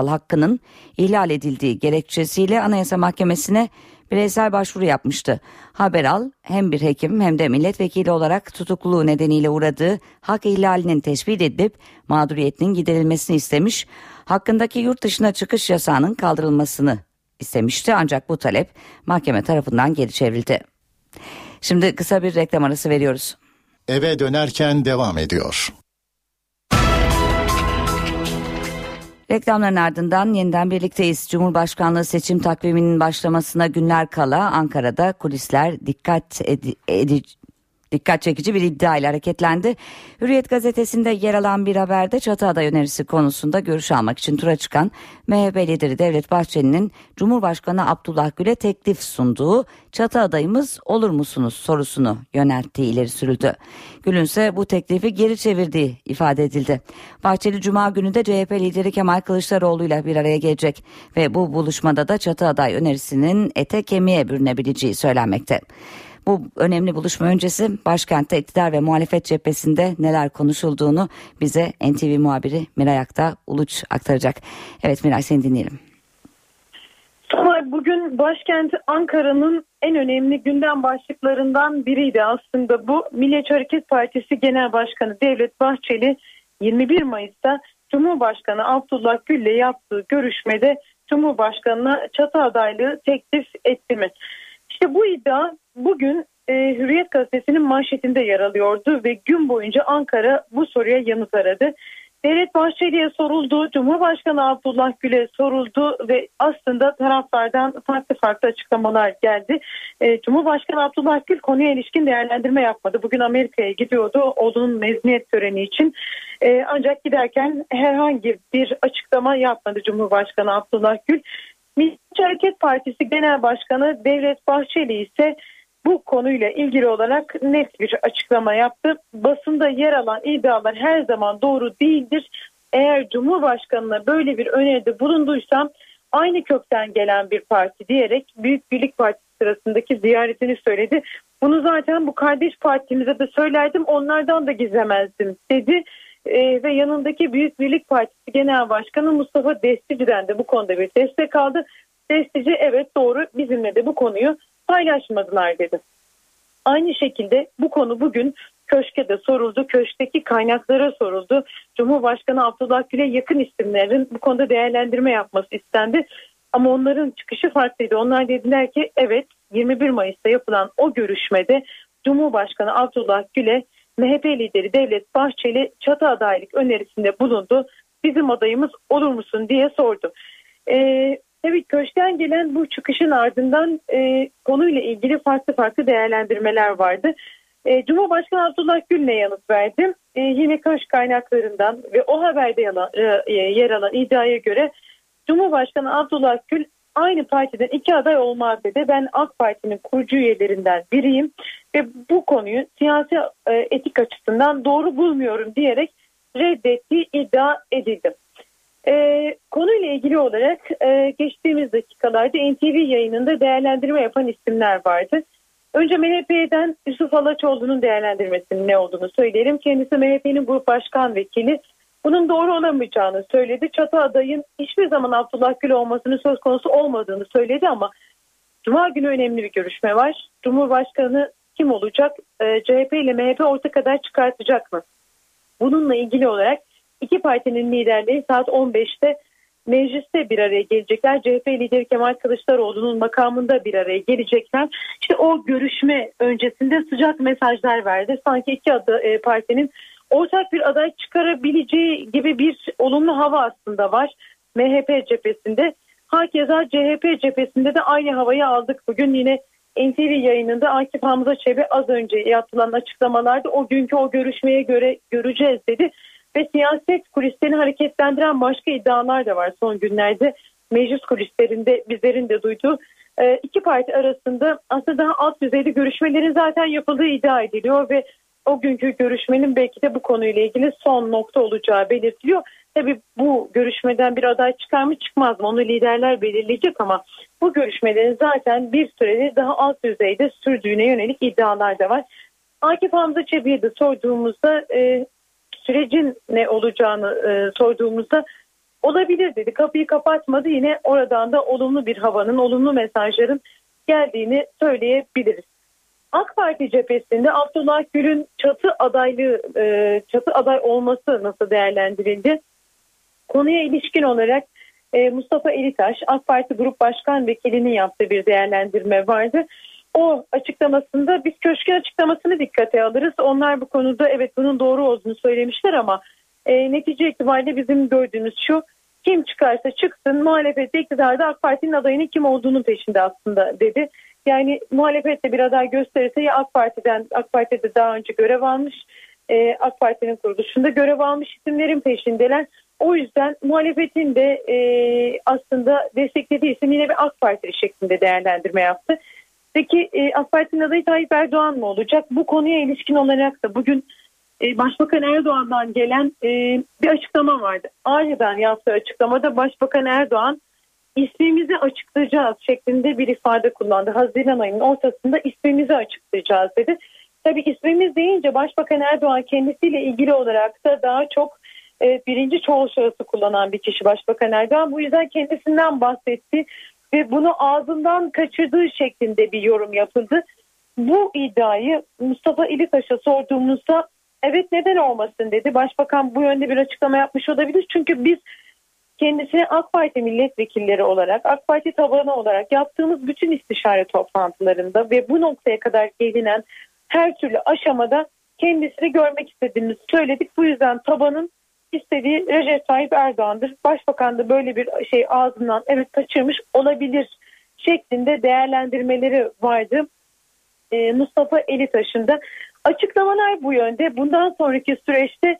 hakkının ihlal edildiği gerekçesiyle Anayasa Mahkemesi'ne bireysel başvuru yapmıştı. Haberal hem bir hekim hem de milletvekili olarak tutukluluğu nedeniyle uğradığı hak ihlalinin tespit edilip mağduriyetinin giderilmesini istemiş. Hakkındaki yurt dışına çıkış yasağının kaldırılmasını istemişti, ancak bu talep mahkeme tarafından geri çevrildi. Şimdi kısa bir reklam arası veriyoruz. Eve dönerken devam ediyor. Reklamların ardından yeniden birlikteyiz. Cumhurbaşkanlığı seçim takviminin başlamasına günler kala Ankara'da kulisler dikkat çekici bir iddiayla hareketlendi. Hürriyet gazetesinde yer alan bir haberde çatı aday önerisi konusunda görüş almak için tura çıkan MHP lideri Devlet Bahçeli'nin Cumhurbaşkanı Abdullah Gül'e teklif sunduğu "çatı adayımız olur musunuz?" sorusunu yönelttiği ileri sürüldü. Gül'ün ise bu teklifi geri çevirdiği ifade edildi. Bahçeli Cuma günü de CHP lideri Kemal Kılıçdaroğlu ile bir araya gelecek ve bu buluşmada da çatı aday önerisinin ete kemiğe bürünebileceği söylenmekte. Bu önemli buluşma öncesi başkentte iktidar ve muhalefet cephesinde neler konuşulduğunu bize NTV muhabiri Miray Aktağ Uluç aktaracak. Evet Miray, seni dinleyelim. Bugün başkenti Ankara'nın en önemli gündem başlıklarından biriydi aslında bu. Milliyetçi Hareket Partisi Genel Başkanı Devlet Bahçeli 21 Mayıs'ta Cumhurbaşkanı Abdullah Gül'le yaptığı görüşmede Cumhurbaşkanı'na çatı adaylığı teklif etti mi? İşte bu iddia bugün Hürriyet gazetesinin manşetinde yer alıyordu ve gün boyunca Ankara bu soruya yanıt aradı. Devlet Bahçeli'ye soruldu, Cumhurbaşkanı Abdullah Gül'e soruldu ve aslında taraflardan farklı farklı açıklamalar geldi. Cumhurbaşkanı Abdullah Gül konuya ilişkin değerlendirme yapmadı. Bugün Amerika'ya gidiyordu oğlunun mezuniyet töreni için. Ancak giderken herhangi bir açıklama yapmadı Cumhurbaşkanı Abdullah Gül. Milliyetçi Hareket Partisi Genel Başkanı Devlet Bahçeli ise bu konuyla ilgili olarak net bir açıklama yaptı. Basında yer alan iddialar her zaman doğru değildir. Eğer Cumhurbaşkanı'na böyle bir öneride bulunduysam aynı kökten gelen bir parti diyerek Büyük Birlik Partisi sırasındaki ziyaretini söyledi. Bunu zaten bu kardeş partimize de söylerdim, onlardan da gizlemezdim dedi. Ve yanındaki Büyük Birlik Partisi Genel Başkanı Mustafa Destici'den de bu konuda bir destek aldı. Destici evet doğru bizimle de bu konuyu paylaşmadılar dedi. Aynı şekilde bu konu bugün Köşk'e de soruldu. Köşk'teki kaynaklara soruldu. Cumhurbaşkanı Abdullah Gül'e yakın isimlerin bu konuda değerlendirme yapması istendi. Ama onların çıkışı farklıydı. Onlar dediler ki evet 21 Mayıs'ta yapılan o görüşmede Cumhurbaşkanı Abdullah Gül'e MHP lideri Devlet Bahçeli çatı adaylık önerisinde bulundu. Bizim adayımız olur musun diye sordu. Tabii köşkten gelen bu çıkışın ardından konuyla ilgili farklı farklı değerlendirmeler vardı. Cumhurbaşkanı Abdullah Gül'le yanıt verdi. Yine köşk kaynaklarından ve o haberde yer alan iddiaya göre Cumhurbaşkanı Abdullah Gül aynı partiden iki aday olmaz dedi. Ben AK Parti'nin kurucu üyelerinden biriyim ve bu konuyu siyasi etik açısından doğru bulmuyorum diyerek reddettiği iddia edildi. Konuyla ilgili olarak geçtiğimiz dakikalarda NTV yayınında değerlendirme yapan isimler vardı. Önce MHP'den Yusuf Alaçoğlu'nun değerlendirmesinin ne olduğunu söyleyelim. Kendisi MHP'nin grup başkan vekili. Bunun doğru olamayacağını söyledi. Çatı adayın hiçbir zaman Abdullah Gül olmasının söz konusu olmadığını söyledi ama Cuma günü önemli bir görüşme var. Cumhurbaşkanı kim olacak? CHP ile MHP ortak aday çıkartacak mı? Bununla ilgili olarak iki partinin liderleri saat 15'te mecliste bir araya gelecekler. CHP lideri Kemal Kılıçdaroğlu'nun makamında bir araya gelecekler. İşte o görüşme öncesinde sıcak mesajlar verdi. Sanki iki partinin ortak bir aday çıkarabileceği gibi bir olumlu hava aslında var MHP cephesinde. Hakeza CHP cephesinde de aynı havayı aldık. Bugün yine NTV yayınında Akif Hamza Şebi az önce yapılan açıklamalarda o günkü o görüşmeye göre göreceğiz dedi. Ve siyaset kulislerini hareketlendiren başka iddialar da var son günlerde. Meclis kulislerinde bizlerin de duyduğu iki parti arasında aslında daha alt düzeyde görüşmelerin zaten yapıldığı iddia ediliyor ve o günkü görüşmenin belki de bu konuyla ilgili son nokta olacağı belirtiliyor. Tabii bu görüşmeden bir aday çıkar mı çıkmaz mı onu liderler belirleyecek ama bu görüşmelerin zaten bir süredir daha alt düzeyde sürdüğüne yönelik iddialar da var. Akif Hamza Çebi'ye de sorduğumuzda sürecin ne olacağını sorduğumuzda olabilir dedi. Kapıyı kapatmadı, yine oradan da olumlu bir havanın, olumlu mesajların geldiğini söyleyebiliriz. AK Parti cephesinde Abdullah Gül'ün çatı aday olması nasıl değerlendirildi? Konuya ilişkin olarak Mustafa Elitaş, AK Parti Grup Başkan Vekili'nin yaptığı bir değerlendirme vardı. O açıklamasında biz köşkün açıklamasını dikkate alırız. Onlar bu konuda evet bunun doğru olduğunu söylemişler ama netice itibariyle bizim gördüğümüz şu: kim çıkarsa çıksın muhalefette iktidarda AK Parti'nin adayının kim olduğunun peşinde aslında dedi. Yani muhalefette bir aday gösterirse ya AK Parti'de daha önce görev almış, AK Parti'nin kuruluşunda görev almış isimlerin peşindeler. O yüzden muhalefetin de aslında desteklediği isim yine bir AK Partili şeklinde değerlendirme yaptı. Peki AK Parti'nin adayı Tayyip Erdoğan mı olacak? Bu konuya ilişkin olarak da bugün Başbakan Erdoğan'dan gelen bir açıklama vardı. Aniden yaptığı açıklamada Başbakan Erdoğan ismimizi açıklayacağız şeklinde bir ifade kullandı. Haziran ayının ortasında ismimizi açıklayacağız dedi. Tabii ismimiz deyince Başbakan Erdoğan kendisiyle ilgili olarak da daha çok birinci çoğul şahısı kullanan bir kişi Başbakan Erdoğan. Bu yüzden kendisinden bahsetti ve bunu ağzından kaçırdığı şeklinde bir yorum yapıldı. Bu iddiayı Mustafa İlitaş'a sorduğumuzda evet neden olmasın dedi. Başbakan bu yönde bir açıklama yapmış olabilir. Çünkü biz kendisine AK Parti milletvekilleri olarak, AK Parti tabanı olarak yaptığımız bütün istişare toplantılarında ve bu noktaya kadar gelinen her türlü aşamada kendisini görmek istediğimizi söyledik. Bu yüzden tabanın istediği Recep Tayyip Erdoğan'dır. Başbakan da böyle bir şey ağzından evet kaçırmış olabilir şeklinde değerlendirmeleri vardı. Mustafa Elitaş'ın da açıklamalar bu yönde. Bundan sonraki süreçte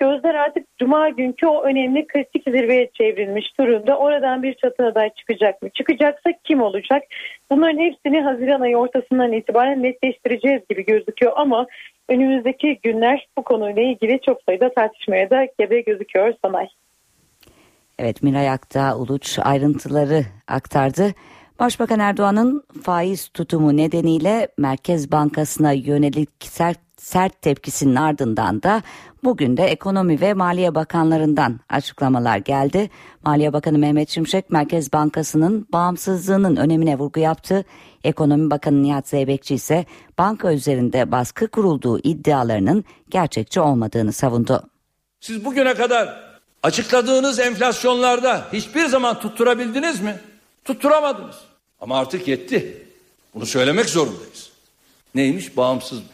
gözler artık Cuma günkü o önemli kritik zirveye çevrilmiş durumda. Oradan bir çatı aday çıkacak mı? Çıkacaksa kim olacak? Bunların hepsini Haziran ayı ortasından itibaren netleştireceğiz gibi gözüküyor ama önümüzdeki günler bu konuyla ilgili çok sayıda tartışmaya da gebe gözüküyor Sonay. Evet, Miray Aktağ Uluç ayrıntıları aktardı. Başbakan Erdoğan'ın faiz tutumu nedeniyle Merkez Bankası'na yönelik sert tepkisinin ardından da bugün de Ekonomi ve Maliye Bakanlarından açıklamalar geldi. Maliye Bakanı Mehmet Şimşek, Merkez Bankası'nın bağımsızlığının önemine vurgu yaptı. Ekonomi Bakanı Nihat Zeybekçi ise banka üzerinde baskı kurulduğu iddialarının gerçekçi olmadığını savundu. Siz bugüne kadar açıkladığınız enflasyonlarda hiçbir zaman tutturabildiniz mi? Tutturamadınız. Ama artık yetti. Bunu söylemek zorundayız. Neymiş? Bağımsızmış.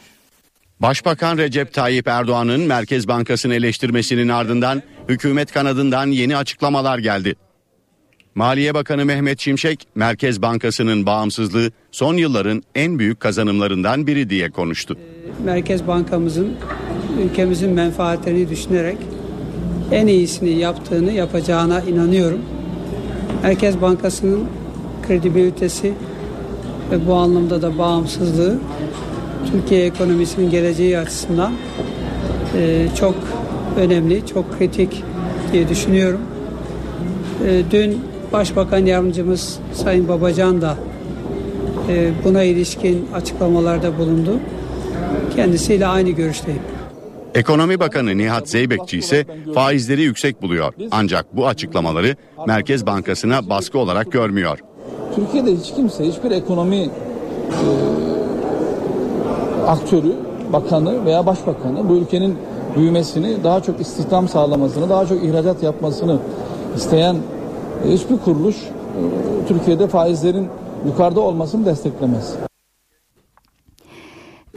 Başbakan Recep Tayyip Erdoğan'ın Merkez Bankası'nı eleştirmesinin ardından hükümet kanadından yeni açıklamalar geldi. Maliye Bakanı Mehmet Şimşek, Merkez Bankası'nın bağımsızlığı son yılların en büyük kazanımlarından biri diye konuştu. Merkez Bankamızın ülkemizin menfaatlerini düşünerek en iyisini yaptığını yapacağına inanıyorum. Merkez Bankası'nın kredibilitesi ve bu anlamda da bağımsızlığı Türkiye ekonomisinin geleceği açısından çok önemli, çok kritik diye düşünüyorum. Dün Başbakan Yardımcımız Sayın Babacan da buna ilişkin açıklamalarda bulundu. Kendisiyle aynı görüşteyim. Ekonomi Bakanı Nihat Zeybekçi ise faizleri yüksek buluyor. Ancak bu açıklamaları Merkez Bankası'na baskı olarak görmüyor. Türkiye'de hiç kimse, hiçbir ekonomi aktörü, bakanı veya başbakanı bu ülkenin büyümesini, daha çok istihdam sağlamasını, daha çok ihracat yapmasını isteyen hiçbir kuruluş Türkiye'de faizlerin yukarıda olmasını desteklemez.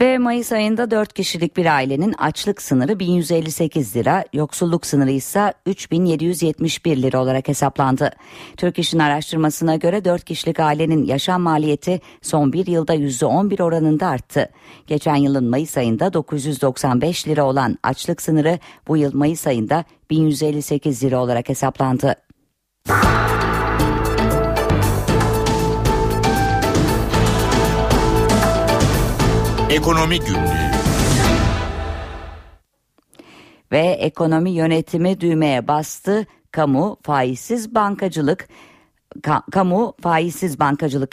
Ve Mayıs ayında 4 kişilik bir ailenin açlık sınırı 1158 lira, yoksulluk sınırı ise 3771 lira olarak hesaplandı. Türk İş'in araştırmasına göre 4 kişilik ailenin yaşam maliyeti son bir yılda %11 oranında arttı. Geçen yılın Mayıs ayında 995 lira olan açlık sınırı bu yıl Mayıs ayında 1158 lira olarak hesaplandı. Ekonomi Günlüğü. Ve ekonomi yönetimi düğmeye bastı. Kamu faizsiz bankacılık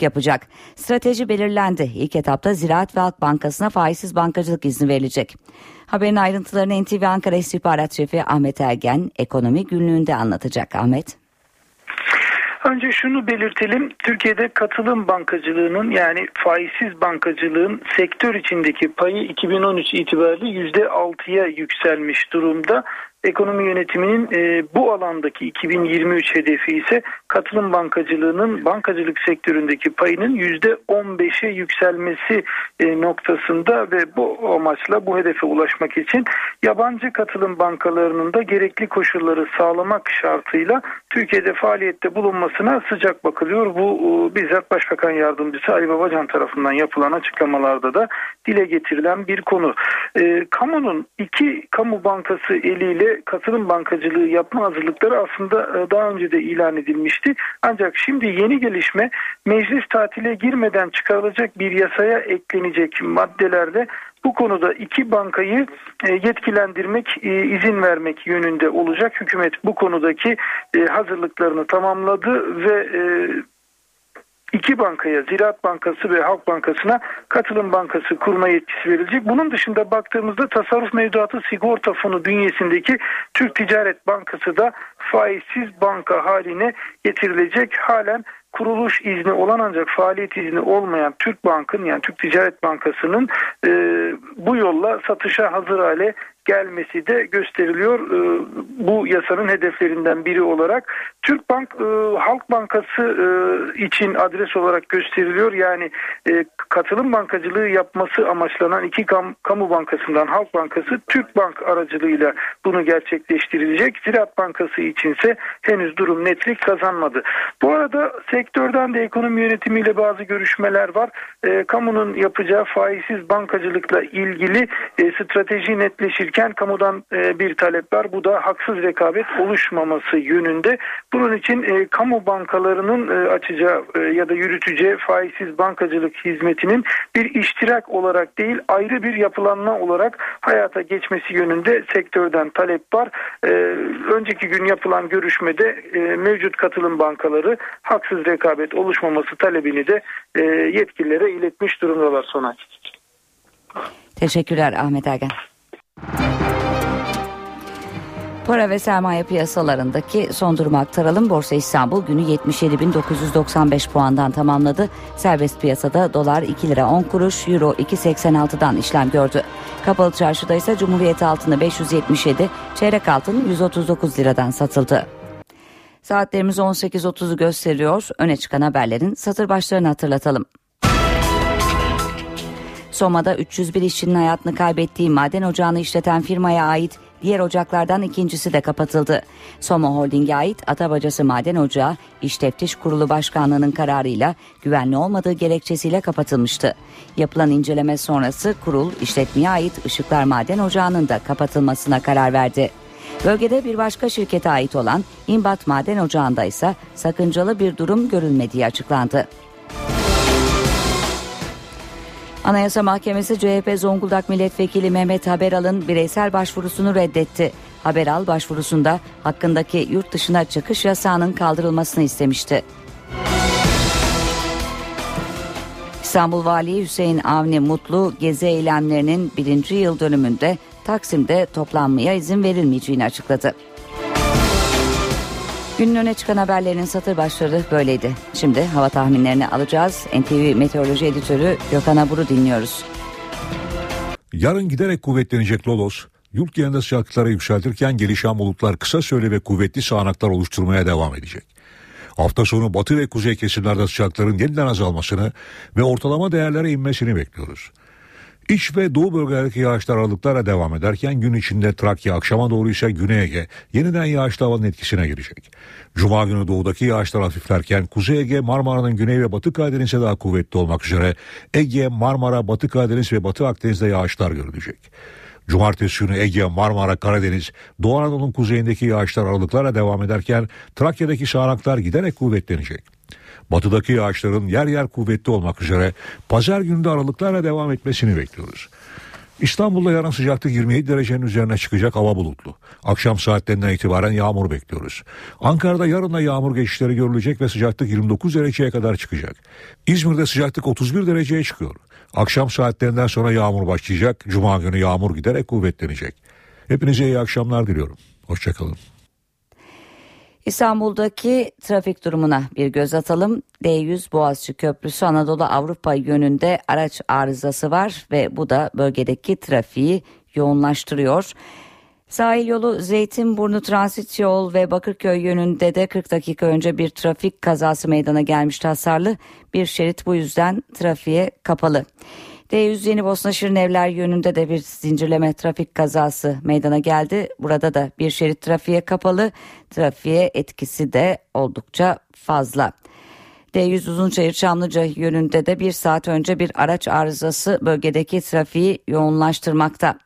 yapacak. Strateji belirlendi. İlk etapta Ziraat ve Halk Bankası'na faizsiz bankacılık izni verilecek. Haberin ayrıntılarını NTV Ankara İstihbarat Şefi Ahmet Ergen Ekonomi Günlüğü'nde anlatacak. Ahmet. Önce şunu belirtelim, Türkiye'de katılım bankacılığının yani faizsiz bankacılığın sektör içindeki payı 2013 itibariyle %6'ya yükselmiş durumda. Ekonomi yönetiminin bu alandaki 2023 hedefi ise katılım bankacılığının bankacılık sektöründeki payının %15'e yükselmesi noktasında ve bu amaçla bu hedefe ulaşmak için yabancı katılım bankalarının da gerekli koşulları sağlamak şartıyla Türkiye'de faaliyette bulunmasına sıcak bakılıyor. Bu bizzat Başbakan Yardımcısı Ali Babacan tarafından yapılan açıklamalarda da dile getirilen bir konu. Kamunun iki kamu bankası eliyle katılım bankacılığı yapma hazırlıkları aslında daha önce de ilan edilmişti. Ancak şimdi yeni gelişme meclis tatile girmeden çıkarılacak bir yasaya eklenecek maddelerde bu konuda iki bankayı yetkilendirmek, izin vermek yönünde olacak. Hükümet bu konudaki hazırlıklarını tamamladı ve İki bankaya, Ziraat Bankası ve Halk Bankası'na katılım bankası kurma yetkisi verilecek. Bunun dışında baktığımızda Tasarruf Mevduatı Sigorta Fonu bünyesindeki Türk Ticaret Bankası da faizsiz banka haline getirilecek. Halen kuruluş izni olan ancak faaliyet izni olmayan Türk Ticaret Bankası'nın bu yolla satışa hazır hale gelmesi de gösteriliyor bu yasanın hedeflerinden biri olarak. Türk Bank Halk Bankası için adres olarak gösteriliyor. Yani katılım bankacılığı yapması amaçlanan iki kamu bankasından Halk Bankası Türk Bank aracılığıyla bunu gerçekleştirilecek. Ziraat Bankası içinse henüz durum netlik kazanmadı. Bu arada sektörden de ekonomi yönetimiyle bazı görüşmeler var. Kamunun yapacağı faizsiz bankacılıkla ilgili strateji netleşirken kamudan bir talep var. Bu da haksız rekabet oluşmaması yönünde. Bunun için kamu bankalarının açacağı ya da yürüteceği faizsiz bankacılık hizmetinin bir iştirak olarak değil ayrı bir yapılanma olarak hayata geçmesi yönünde sektörden talep var. Önceki gün yapılan görüşmede mevcut katılım bankaları haksız rekabet oluşmaması talebini de yetkililere iletmiş durumdalar Sonay. Teşekkürler Ahmet Ergen. Para ve sermaye piyasalarındaki son durumu aktaralım. Borsa İstanbul günü 77.995 puandan tamamladı. Serbest piyasada dolar 2 lira 10 kuruş, euro 2.86'dan işlem gördü. Kapalı çarşıda ise Cumhuriyet altını 577, çeyrek altın 139 liradan satıldı. Saatlerimiz 18.30'u gösteriyor. Öne çıkan haberlerin satır başlarını hatırlatalım. Soma'da 301 işçinin hayatını kaybettiği maden ocağını işleten firmaya ait diğer ocaklardan ikincisi de kapatıldı. Soma Holding'e ait Atabacası Maden Ocağı, İş Teftiş Kurulu Başkanlığı'nın kararıyla güvenli olmadığı gerekçesiyle kapatılmıştı. Yapılan inceleme sonrası kurul, işletmeye ait Işıklar Maden Ocağı'nın da kapatılmasına karar verdi. Bölgede bir başka şirkete ait olan İmbat Maden Ocağı'nda ise sakıncalı bir durum görülmediği açıklandı. Anayasa Mahkemesi CHP Zonguldak Milletvekili Mehmet Haberal'ın bireysel başvurusunu reddetti. Haberal başvurusunda hakkındaki yurt dışına çıkış yasağının kaldırılmasını istemişti. İstanbul Valisi Hüseyin Avni Mutlu gezi eylemlerinin 1. yıl dönümünde Taksim'de toplanmaya izin verilmeyeceğini açıkladı. Günün öne çıkan haberlerinin satır başları böyleydi. Şimdi hava tahminlerini alacağız. NTV Meteoroloji Editörü Gökhan Abur'u dinliyoruz. Yarın giderek kuvvetlenecek Lodos, yurt genelinde sıcaklıkları yükseltirken gelişen bulutlar kısa süreli ve kuvvetli sağanaklar oluşturmaya devam edecek. Hafta sonu batı ve kuzey kesimlerde sıcakların yeniden azalmasını ve ortalama değerlere inmesini bekliyoruz. İç ve doğu bölgelerdeki yağışlar aralıklarla devam ederken gün içinde Trakya, akşama doğru ise Güney Ege yeniden yağışlı havanın etkisine girecek. Cuma günü doğudaki yağışlar hafiflerken Kuzey Ege, Marmara'nın güney ve Batı Karadeniz'e daha kuvvetli olmak üzere Ege, Marmara, Batı Karadeniz ve Batı Akdeniz'de yağışlar görülecek. Cumartesi günü Ege, Marmara, Karadeniz, Doğu Anadolu'nun kuzeyindeki yağışlar aralıklarla devam ederken Trakya'daki sağanaklar giderek kuvvetlenecek. Batıdaki yağışların yer yer kuvvetli olmak üzere pazar günü de aralıklarla devam etmesini bekliyoruz. İstanbul'da yarın sıcaklık 27 derecenin üzerine çıkacak, hava bulutlu. Akşam saatlerinden itibaren yağmur bekliyoruz. Ankara'da yarın da yağmur geçişleri görülecek ve sıcaklık 29 dereceye kadar çıkacak. İzmir'de sıcaklık 31 dereceye çıkıyor. Akşam saatlerinden sonra yağmur başlayacak. Cuma günü yağmur giderek kuvvetlenecek. Hepinize iyi akşamlar diliyorum. Hoşçakalın. İstanbul'daki trafik durumuna bir göz atalım. D100 Boğaziçi Köprüsü Anadolu Avrupa yönünde araç arızası var ve bu da bölgedeki trafiği yoğunlaştırıyor. Sahil yolu Zeytinburnu Transit Yol ve Bakırköy yönünde de 40 dakika önce bir trafik kazası meydana gelmişti, hasarlı. Bir şerit bu yüzden trafiğe kapalı. D100 Yenibosna Şirinevler yönünde de bir zincirleme trafik kazası meydana geldi. Burada da bir şerit trafiğe kapalı. Trafiğe etkisi de oldukça fazla. D100 Uzunçayır Çamlıca yönünde de bir saat önce bir araç arızası bölgedeki trafiği yoğunlaştırmakta.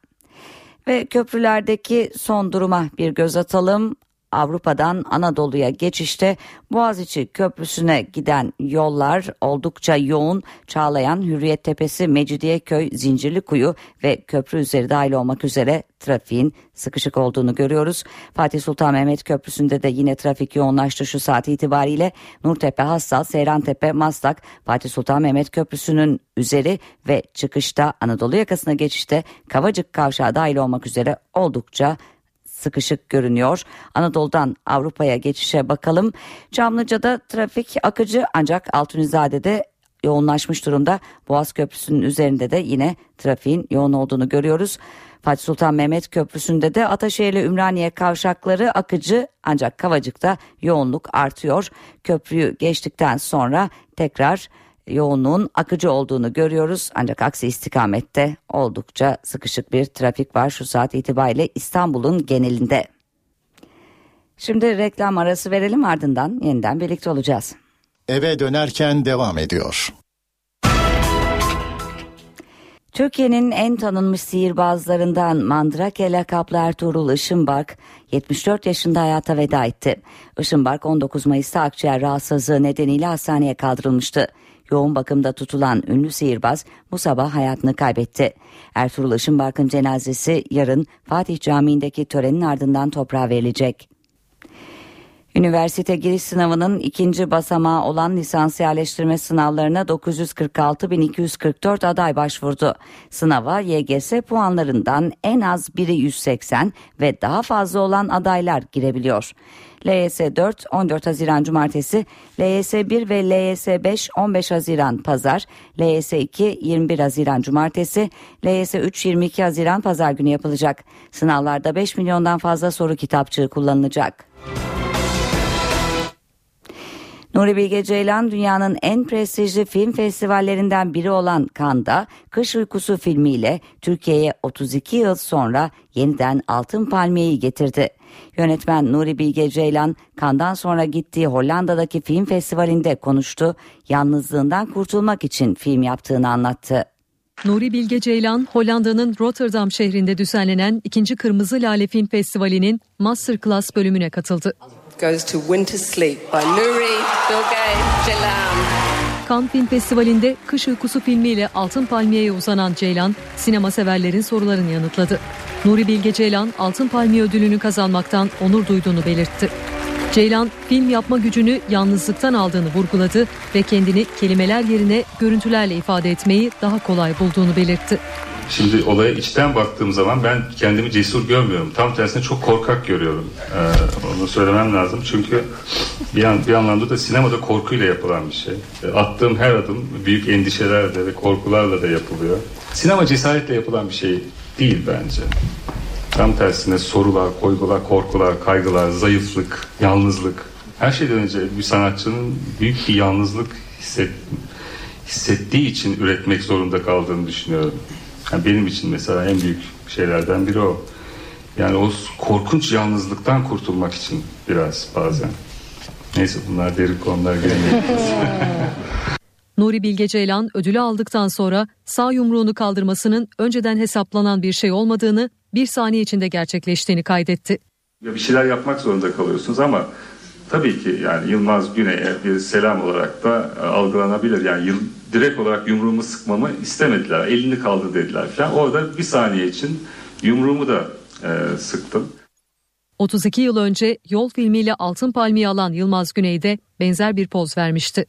Ve köprülerdeki son duruma bir göz atalım. Avrupa'dan Anadolu'ya geçişte Boğaziçi Köprüsü'ne giden yollar oldukça yoğun. Çağlayan, Hürriyet Tepesi, Mecidiyeköy, Zincirlikuyu ve köprü üzeri dahil olmak üzere trafiğin sıkışık olduğunu görüyoruz. Fatih Sultan Mehmet Köprüsü'nde de yine trafik yoğunlaştı şu saat itibariyle. Nurtepe, Hassal, Seyrantepe, Maslak, Fatih Sultan Mehmet Köprüsü'nün üzeri ve çıkışta Anadolu yakasına geçişte Kavacık Kavşağı dahil olmak üzere oldukça sıkışık görünüyor. Anadolu'dan Avrupa'ya geçişe bakalım. Çamlıca'da trafik akıcı ancak Altunizade'de yoğunlaşmış durumda. Boğaz Köprüsü'nün üzerinde de yine trafiğin yoğun olduğunu görüyoruz. Fatih Sultan Mehmet Köprüsü'nde de Ataşehir ile Ümraniye kavşakları akıcı ancak Kavacık'ta yoğunluk artıyor. Köprüyü geçtikten sonra tekrar yoğunluğun akıcı olduğunu görüyoruz. Ancak aksi istikamette oldukça sıkışık bir trafik var şu saat itibariyle İstanbul'un genelinde. Şimdi reklam arası verelim, ardından yeniden birlikte olacağız. Eve dönerken devam ediyor. Türkiye'nin en tanınmış sihirbazlarından Mandrake lakaplı Ertuğrul Işınbark 74 yaşında hayata veda etti. Işınbark 19 Mayıs'ta akciğer rahatsızlığı nedeniyle hastaneye kaldırılmıştı. Yoğun bakımda tutulan ünlü sihirbaz bu sabah hayatını kaybetti. Ertuğrul Işınbark'ın cenazesi yarın Fatih Camii'ndeki törenin ardından toprağa verilecek. Üniversite giriş sınavının ikinci basamağı olan lisans yerleştirme sınavlarına 946.244 aday başvurdu. Sınava YGS puanlarından en az biri 180 ve daha fazla olan adaylar girebiliyor. LYS 4 14 Haziran Cumartesi, LYS 1 ve LYS 5 15 Haziran Pazar, LYS 2 21 Haziran Cumartesi, LYS 3 22 Haziran Pazar günü yapılacak. Sınavlarda 5 milyondan fazla soru kitapçığı kullanılacak. Nuri Bilge Ceylan dünyanın en prestijli film festivallerinden biri olan Cannes'da Kış Uykusu filmiyle Türkiye'ye 32 yıl sonra yeniden Altın Palmiye'yi getirdi. Yönetmen Nuri Bilge Ceylan Cannes'dan sonra gittiği Hollanda'daki film festivalinde konuştu. Yalnızlığından kurtulmak için film yaptığını anlattı. Nuri Bilge Ceylan, Hollanda'nın Rotterdam şehrinde düzenlenen 2. Kırmızı Lale Film Festivali'nin Masterclass bölümüne katıldı. Goes to Winter Sleep by Nuri Bilge Ceylan. Cannes Film Festivali'nde Kış Uykusu filmiyle Altın Palmiye'ye uzanan Ceylan, sinema severlerin sorularını yanıtladı. Nuri Bilge Ceylan, Altın Palmiye ödülünü kazanmaktan onur duyduğunu belirtti. Ceylan, film yapma gücünü yalnızlıktan aldığını vurguladı ve kendini kelimeler yerine görüntülerle ifade etmeyi daha kolay bulduğunu belirtti. Şimdi olaya içten baktığım zaman ben kendimi cesur görmüyorum. Tam tersine çok korkak görüyorum. Onu söylemem lazım. Çünkü bir anlamda da sinemada korkuyla yapılan bir şey. Attığım her adım büyük endişelerle ve korkularla da yapılıyor. Sinema cesaretle yapılan bir şey değil bence. Tam tersine sorular, koygular, korkular, kaygılar, zayıflık, yalnızlık. Her şeyden önce bir sanatçının büyük bir yalnızlık hissettiği için üretmek zorunda kaldığını düşünüyorum. Yani benim için mesela en büyük şeylerden biri o. Yani o korkunç yalnızlıktan kurtulmak için biraz bazen. Neyse, bunlar derin konular. Nuri Bilge Ceylan ödülü aldıktan sonra sağ yumruğunu kaldırmasının önceden hesaplanan bir şey olmadığını, bir saniye içinde gerçekleştiğini kaydetti. Bir şeyler yapmak zorunda kalıyorsunuz ama tabii ki yani Yılmaz Güney'e bir selam olarak da algılanabilir. Yani direkt olarak yumruğumu sıkmamı istemediler. Elini kaldır dediler falan. Orada bir saniye için yumruğumu da sıktım. 32 yıl önce Yol filmiyle Altın Palmiye alan Yılmaz Güney de benzer bir poz vermişti.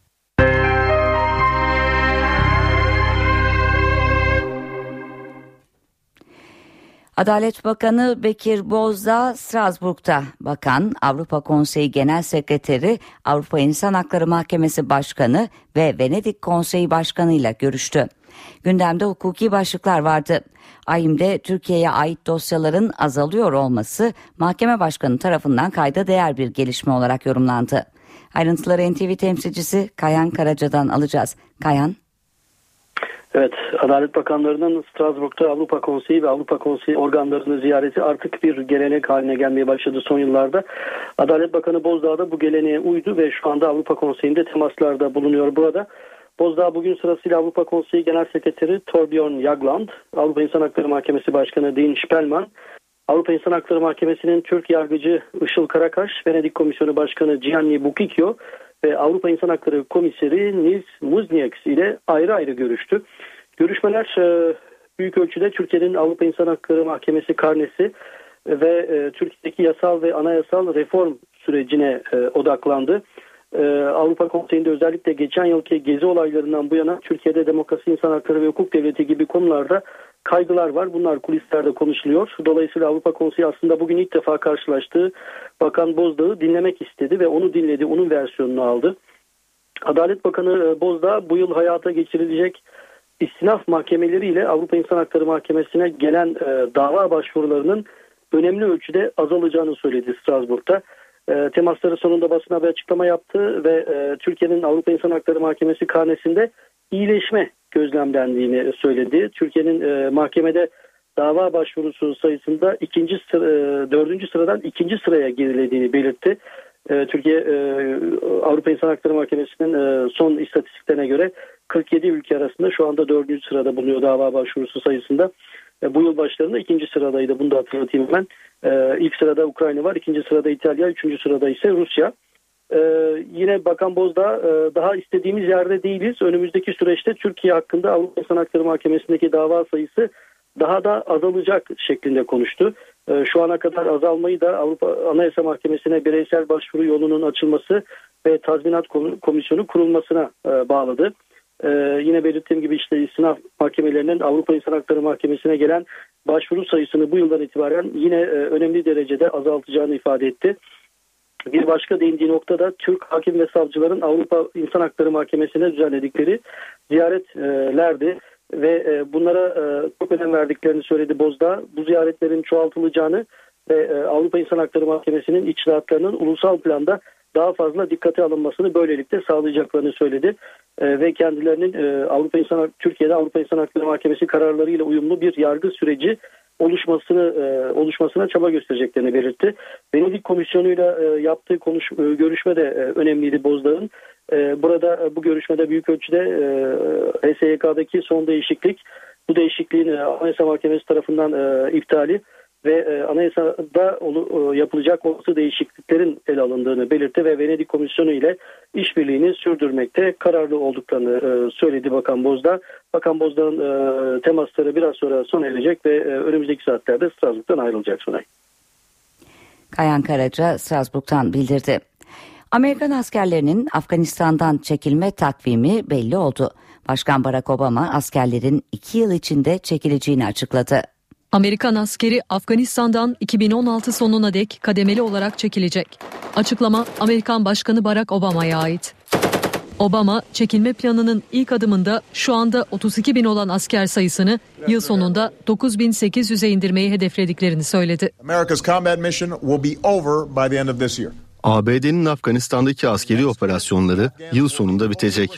Adalet Bakanı Bekir Bozdağ Strasbourg'da. Bakan, Avrupa Konseyi Genel Sekreteri, Avrupa İnsan Hakları Mahkemesi Başkanı ve Venedik Konseyi Başkanı ile görüştü. Gündemde hukuki başlıklar vardı. AİM'de Türkiye'ye ait dosyaların azalıyor olması mahkeme başkanı tarafından kayda değer bir gelişme olarak yorumlandı. Ayrıntıları NTV temsilcisi Kayhan Karaca'dan alacağız. Kayhan. Evet, Adalet Bakanlarının Strasbourg'da Avrupa Konseyi ve Avrupa Konseyi organlarını ziyareti artık bir gelenek haline gelmeye başladı son yıllarda. Adalet Bakanı Bozdağ da bu geleneğe uydu ve şu anda Avrupa Konseyi'nde temaslarda bulunuyor burada. Bozdağ bugün sırasıyla Avrupa Konseyi Genel Sekreteri Thorbjørn Jagland, Avrupa İnsan Hakları Mahkemesi Başkanı Dean Spielmann, Avrupa İnsan Hakları Mahkemesi'nin Türk Yargıcı Işıl Karakaş, Venedik Komisyonu Başkanı Gianni Bucicchio ve Avrupa İnsan Hakları Komiseri Nils Muznieks ile ayrı ayrı görüştü. Görüşmeler büyük ölçüde Türkiye'nin Avrupa İnsan Hakları Mahkemesi karnesi ve Türkiye'deki yasal ve anayasal reform sürecine odaklandı. Avrupa Konseyi'nde özellikle geçen yılki gezi olaylarından bu yana Türkiye'de demokrasi, insan hakları ve hukuk devleti gibi konularda kaygılar var. Bunlar kulislerde konuşuluyor. Dolayısıyla Avrupa Konseyi aslında bugün ilk defa karşılaştığı Bakan Bozdağ'ı dinlemek istedi ve onu dinledi, onun versiyonunu aldı. Adalet Bakanı Bozdağ bu yıl hayata geçirilecek istinaf mahkemeleriyle Avrupa İnsan Hakları Mahkemesi'ne gelen dava başvurularının önemli ölçüde azalacağını söyledi Strasbourg'da. Temasları sonunda basına bir açıklama yaptı ve Türkiye'nin Avrupa İnsan Hakları Mahkemesi karnesinde iyileşme gözlemlendiğini söyledi. Türkiye'nin mahkemede dava başvurusu sayısında dördüncü sıradan ikinci sıraya gerilediğini belirtti. Türkiye Avrupa İnsan Hakları Mahkemesi'nin son istatistiklerine göre 47 ülke arasında şu anda 4. sırada bulunuyor dava başvurusu sayısında. Bu yıl başlarında 2. sıradaydı, bunu da hatırlatayım hemen. İlk sırada Ukrayna var, 2. sırada İtalya, 3. sırada ise Rusya. Yine Bakan Bozdağ daha istediğimiz yerde değiliz. Önümüzdeki süreçte Türkiye hakkında Avrupa İnsan Hakları Mahkemesi'ndeki dava sayısı daha da azalacak şeklinde konuştu. Şu ana kadar azalmayı da Avrupa Anayasa Mahkemesi'ne bireysel başvuru yolunun açılması ve tazminat komisyonu kurulmasına bağladı. Yine belirttiğim gibi işte istinaf mahkemelerinin Avrupa İnsan Hakları Mahkemesi'ne gelen başvuru sayısını bu yıldan itibaren yine önemli derecede azaltacağını ifade etti. Bir başka değindiği nokta da Türk hakim ve savcıların Avrupa İnsan Hakları Mahkemesi'ne düzenledikleri ziyaretlerdi ve bunlara çok önem verdiklerini söyledi Bozdağ. Bu ziyaretlerin çoğaltılacağını ve Avrupa İnsan Hakları Mahkemesi'nin icraatlarının ulusal planda daha fazla dikkate alınmasını böylelikle sağlayacaklarını söyledi ve kendilerinin Türkiye'de Avrupa İnsan Hakları Mahkemesi kararlarıyla uyumlu bir yargı süreci oluşmasına çaba göstereceklerini belirtti. Venedik Komisyonu'yla yaptığı görüşme de önemliydi Bozdağ'ın. Burada bu görüşmede büyük ölçüde HSYK'daki son değişiklik, bu değişikliğin Anayasa Mahkemesi tarafından iptali ve anayasada yapılacak olası değişikliklerin ele alındığını belirtti ve Venedik Komisyonu ile işbirliğini sürdürmekte kararlı olduklarını söyledi Bakan Bozdağ. Bakan Bozdağ'ın temasları biraz sonra sona erecek ve önümüzdeki saatlerde Strasbourg'dan ayrılacak Sonay. Kayan Karaca Strasbourg'dan bildirdi. Amerikan askerlerinin Afganistan'dan çekilme takvimi belli oldu. Başkan Barack Obama askerlerin 2 yıl içinde çekileceğini açıkladı. Amerikan askeri Afganistan'dan 2016 sonuna dek kademeli olarak çekilecek. Açıklama Amerikan Başkanı Barack Obama'ya ait. Obama çekilme planının ilk adımında şu anda 32.000 olan asker sayısını yıl sonunda 9.800'e indirmeyi hedeflediklerini söyledi. ABD'nin Afganistan'daki askeri operasyonları yıl sonunda bitecek.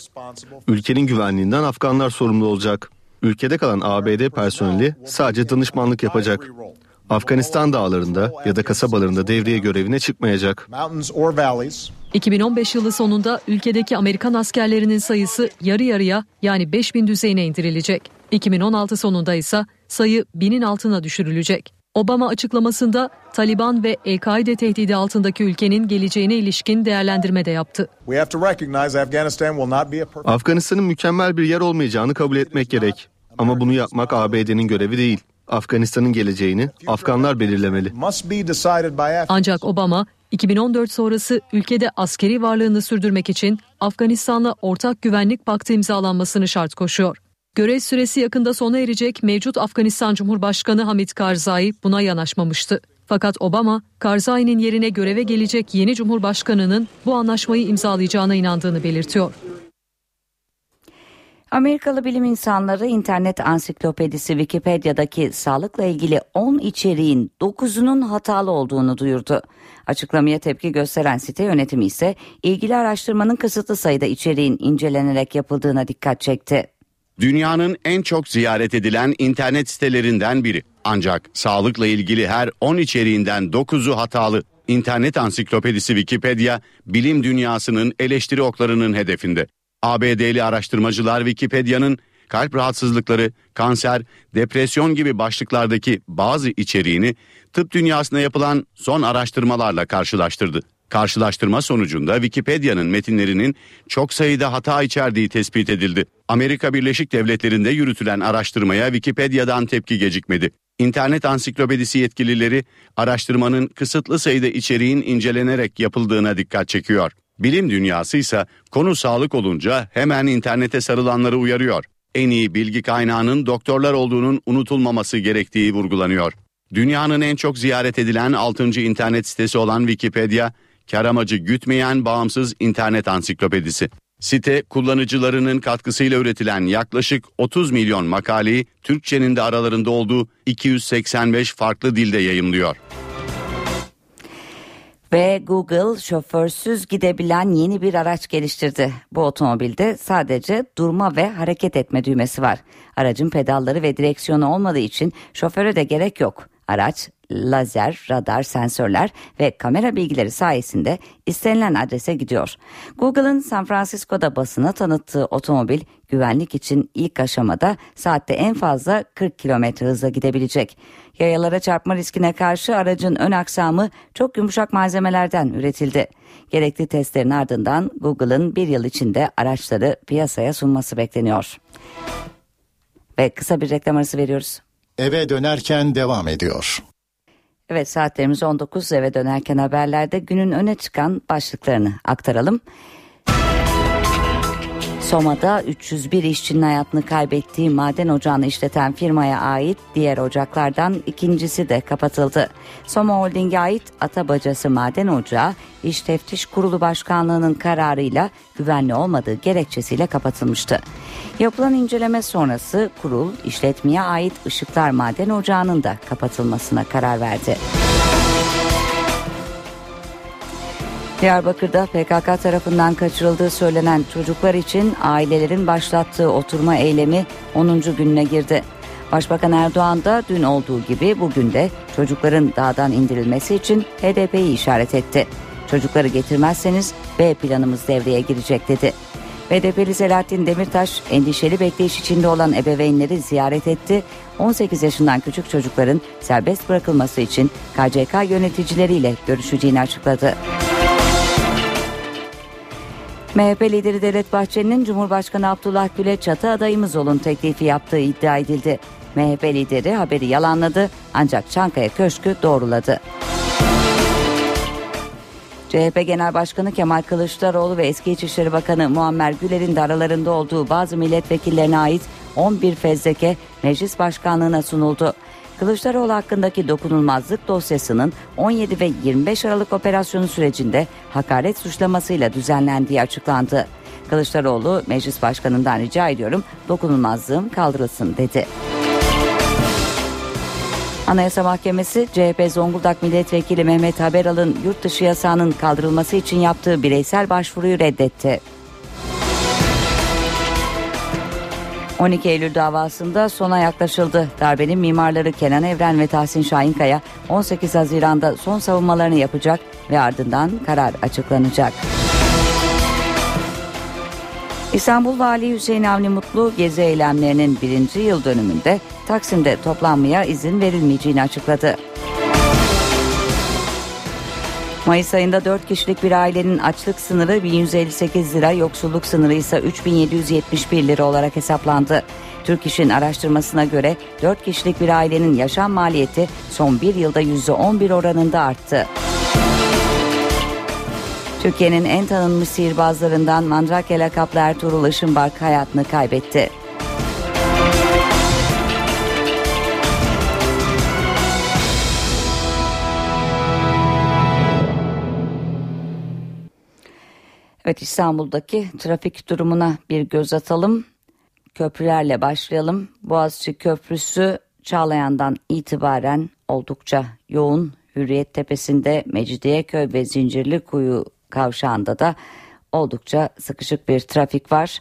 Ülkenin güvenliğinden Afganlar sorumlu olacak. ülkede kalan ABD personeli sadece danışmanlık yapacak. Afganistan dağlarında ya da kasabalarında devriye görevine çıkmayacak. 2015 yılı sonunda ülkedeki Amerikan askerlerinin sayısı yarı yarıya, yani 5000 düzeyine indirilecek. 2016 sonunda ise sayı 1000'in altına düşürülecek. Obama açıklamasında Taliban ve El-Kaide tehdidi altındaki ülkenin geleceğine ilişkin değerlendirme de yaptı. Afganistan'ın mükemmel bir yer olmayacağını kabul etmek gerek. Ama bunu yapmak ABD'nin görevi değil. Afganistan'ın geleceğini Afganlar belirlemeli. Ancak Obama, 2014 sonrası ülkede askeri varlığını sürdürmek için Afganistan'la ortak güvenlik paktı imzalanmasını şart koşuyor. Görev süresi yakında sona erecek mevcut Afganistan Cumhurbaşkanı Hamid Karzai buna yanaşmamıştı. Fakat Obama, Karzai'nin yerine göreve gelecek yeni Cumhurbaşkanı'nın bu anlaşmayı imzalayacağına inandığını belirtiyor. Amerikalı bilim insanları internet ansiklopedisi Wikipedia'daki sağlıkla ilgili 10 içeriğin 9'unun hatalı olduğunu duyurdu. Açıklamaya tepki gösteren site yönetimi ise ilgili araştırmanın kısıtlı sayıda içeriğin incelenerek yapıldığına dikkat çekti. Dünyanın en çok ziyaret edilen internet sitelerinden biri. Ancak sağlıkla ilgili her 10 içeriğinden 9'u hatalı. İnternet ansiklopedisi Wikipedia, bilim dünyasının eleştiri oklarının hedefinde. ABD'li araştırmacılar Wikipedia'nın kalp rahatsızlıkları, kanser, depresyon gibi başlıklardaki bazı içeriğini tıp dünyasına yapılan son araştırmalarla karşılaştırdı. Karşılaştırma sonucunda Wikipedia'nın metinlerinin çok sayıda hata içerdiği tespit edildi. Amerika Birleşik Devletleri'nde yürütülen araştırmaya Wikipedia'dan tepki gecikmedi. İnternet ansiklopedisi yetkilileri araştırmanın kısıtlı sayıda içeriğin incelenerek yapıldığına dikkat çekiyor. Bilim dünyası ise konu sağlık olunca hemen internete sarılanları uyarıyor. En iyi bilgi kaynağının doktorlar olduğunun unutulmaması gerektiği vurgulanıyor. Dünyanın en çok ziyaret edilen 6. internet sitesi olan Wikipedia, kar amacı gütmeyen bağımsız internet ansiklopedisi. Site, kullanıcılarının katkısıyla üretilen yaklaşık 30 milyon makaleyi Türkçenin de aralarında olduğu 285 farklı dilde yayımlıyor. Ve Google şoförsüz gidebilen yeni bir araç geliştirdi. Bu otomobilde sadece durma ve hareket etme düğmesi var. Aracın pedalları ve direksiyonu olmadığı için şoföre de gerek yok. Araç, lazer, radar, sensörler ve kamera bilgileri sayesinde istenilen adrese gidiyor. Google'ın San Francisco'da basına tanıttığı otomobil güvenlik için ilk aşamada saatte en fazla 40 kilometre hızla gidebilecek. Yayalara çarpma riskine karşı aracın ön aksamı çok yumuşak malzemelerden üretildi. Gerekli testlerin ardından Google'ın bir yıl içinde araçları piyasaya sunması bekleniyor. Ve kısa bir reklam arası veriyoruz. Eve dönerken devam ediyor. Evet, saatlerimiz 19. Eve dönerken haberlerde günün öne çıkan başlıklarını aktaralım. Soma'da 301 işçinin hayatını kaybettiği maden ocağını işleten firmaya ait diğer ocaklardan ikincisi de kapatıldı. Soma Holding'e ait Atabacası Maden Ocağı, İş Teftiş Kurulu Başkanlığı'nın kararıyla güvenli olmadığı gerekçesiyle kapatılmıştı. Yapılan inceleme sonrası kurul, işletmeye ait Işıklar Maden Ocağı'nın da kapatılmasına karar verdi. Diyarbakır'da PKK tarafından kaçırıldığı söylenen çocuklar için ailelerin başlattığı oturma eylemi 10. gününe girdi. Başbakan Erdoğan da dün olduğu gibi bugün de çocukların dağdan indirilmesi için HDP'yi işaret etti. Çocukları getirmezseniz B planımız devreye girecek dedi. HDP'li Selahattin Demirtaş endişeli bekleyiş içinde olan ebeveynleri ziyaret etti. 18 yaşından küçük çocukların serbest bırakılması için KCK yöneticileriyle görüşeceğini açıkladı. MHP lideri Devlet Bahçeli'nin Cumhurbaşkanı Abdullah Gül'e çatı adayımız olun teklifi yaptığı iddia edildi. MHP lideri haberi yalanladı ancak Çankaya Köşkü doğruladı. CHP Genel Başkanı Kemal Kılıçdaroğlu ve eski İçişleri Bakanı Muammer Güler'in de aralarında olduğu bazı milletvekillerine ait 11 fezleke Meclis Başkanlığı'na sunuldu. Kılıçdaroğlu hakkındaki dokunulmazlık dosyasının 17 ve 25 Aralık operasyonu sürecinde hakaret suçlamasıyla düzenlendiği açıklandı. Kılıçdaroğlu, Meclis Başkanı'ndan rica ediyorum dokunulmazlığım kaldırılsın dedi. Anayasa Mahkemesi, CHP Zonguldak Milletvekili Mehmet Haberal'ın yurt dışı yasağının kaldırılması için yaptığı bireysel başvuruyu reddetti. 12 Eylül davasında sona yaklaşıldı. Darbenin mimarları Kenan Evren ve Tahsin Şahinkaya 18 Haziran'da son savunmalarını yapacak ve ardından karar açıklanacak. İstanbul Valisi Hüseyin Avni Mutlu, gezi eylemlerinin 1. yıl dönümünde Taksim'de toplanmaya izin verilmeyeceğini açıkladı. Mayıs ayında 4 kişilik bir ailenin açlık sınırı 1158 lira, yoksulluk sınırı ise 3771 lira olarak hesaplandı. Türk İş'in araştırmasına göre 4 kişilik bir ailenin yaşam maliyeti son bir yılda %11 oranında arttı. Türkiye'nin en tanınmış sihirbazlarından Mandrake lakaplı Ertuğrul Işınbark hayatını kaybetti. Evet, İstanbul'daki trafik durumuna bir göz atalım. Köprülerle başlayalım. Boğaziçi Köprüsü Çağlayan'dan itibaren oldukça yoğun. Hürriyet Tepesi'nde, Mecidiyeköy ve Zincirlikuyu kavşağında da oldukça sıkışık bir trafik var.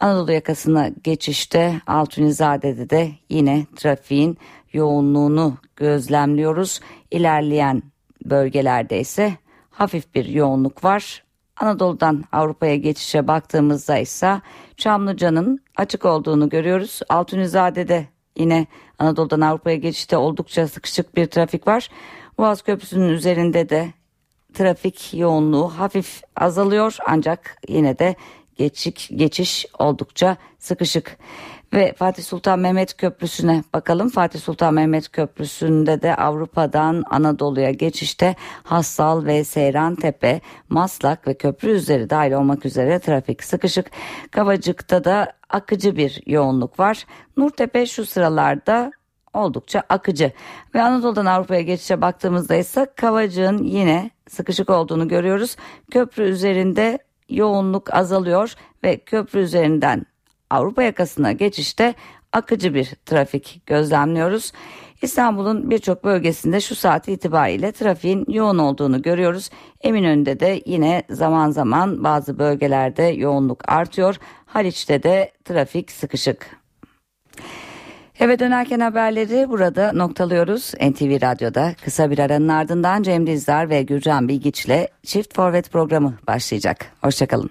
Anadolu yakasına geçişte Altunizade'de de yine trafiğin yoğunluğunu gözlemliyoruz. İlerleyen bölgelerde ise hafif bir yoğunluk var. Anadolu'dan Avrupa'ya geçişe baktığımızda ise Çamlıca'nın açık olduğunu görüyoruz. Altunizade'de yine Anadolu'dan Avrupa'ya geçişte oldukça sıkışık bir trafik var. Boğaz Köprüsü'nün üzerinde de trafik yoğunluğu hafif azalıyor, ancak yine de geçiş oldukça sıkışık. Ve Fatih Sultan Mehmet Köprüsü'ne bakalım. Fatih Sultan Mehmet Köprüsü'nde de Avrupa'dan Anadolu'ya geçişte Hassal ve Seyrantepe, Maslak ve köprü üzeri dahil olmak üzere trafik sıkışık. Kavacık'ta da akıcı bir yoğunluk var. Nurtepe şu sıralarda oldukça akıcı. Ve Anadolu'dan Avrupa'ya geçişe baktığımızda ise Kavacık'ın yine sıkışık olduğunu görüyoruz. Köprü üzerinde yoğunluk azalıyor ve köprü üzerinden Avrupa yakasına geçişte akıcı bir trafik gözlemliyoruz. İstanbul'un birçok bölgesinde şu saat itibariyle trafiğin yoğun olduğunu görüyoruz. Eminönü'nde de yine zaman zaman bazı bölgelerde yoğunluk artıyor. Haliç'te de trafik sıkışık. Eve dönerken haberleri burada noktalıyoruz. NTV Radyo'da kısa bir aranın ardından Cem Dizdar ve Gürcan Bilgiç'le Çift Forvet programı başlayacak. Hoşçakalın.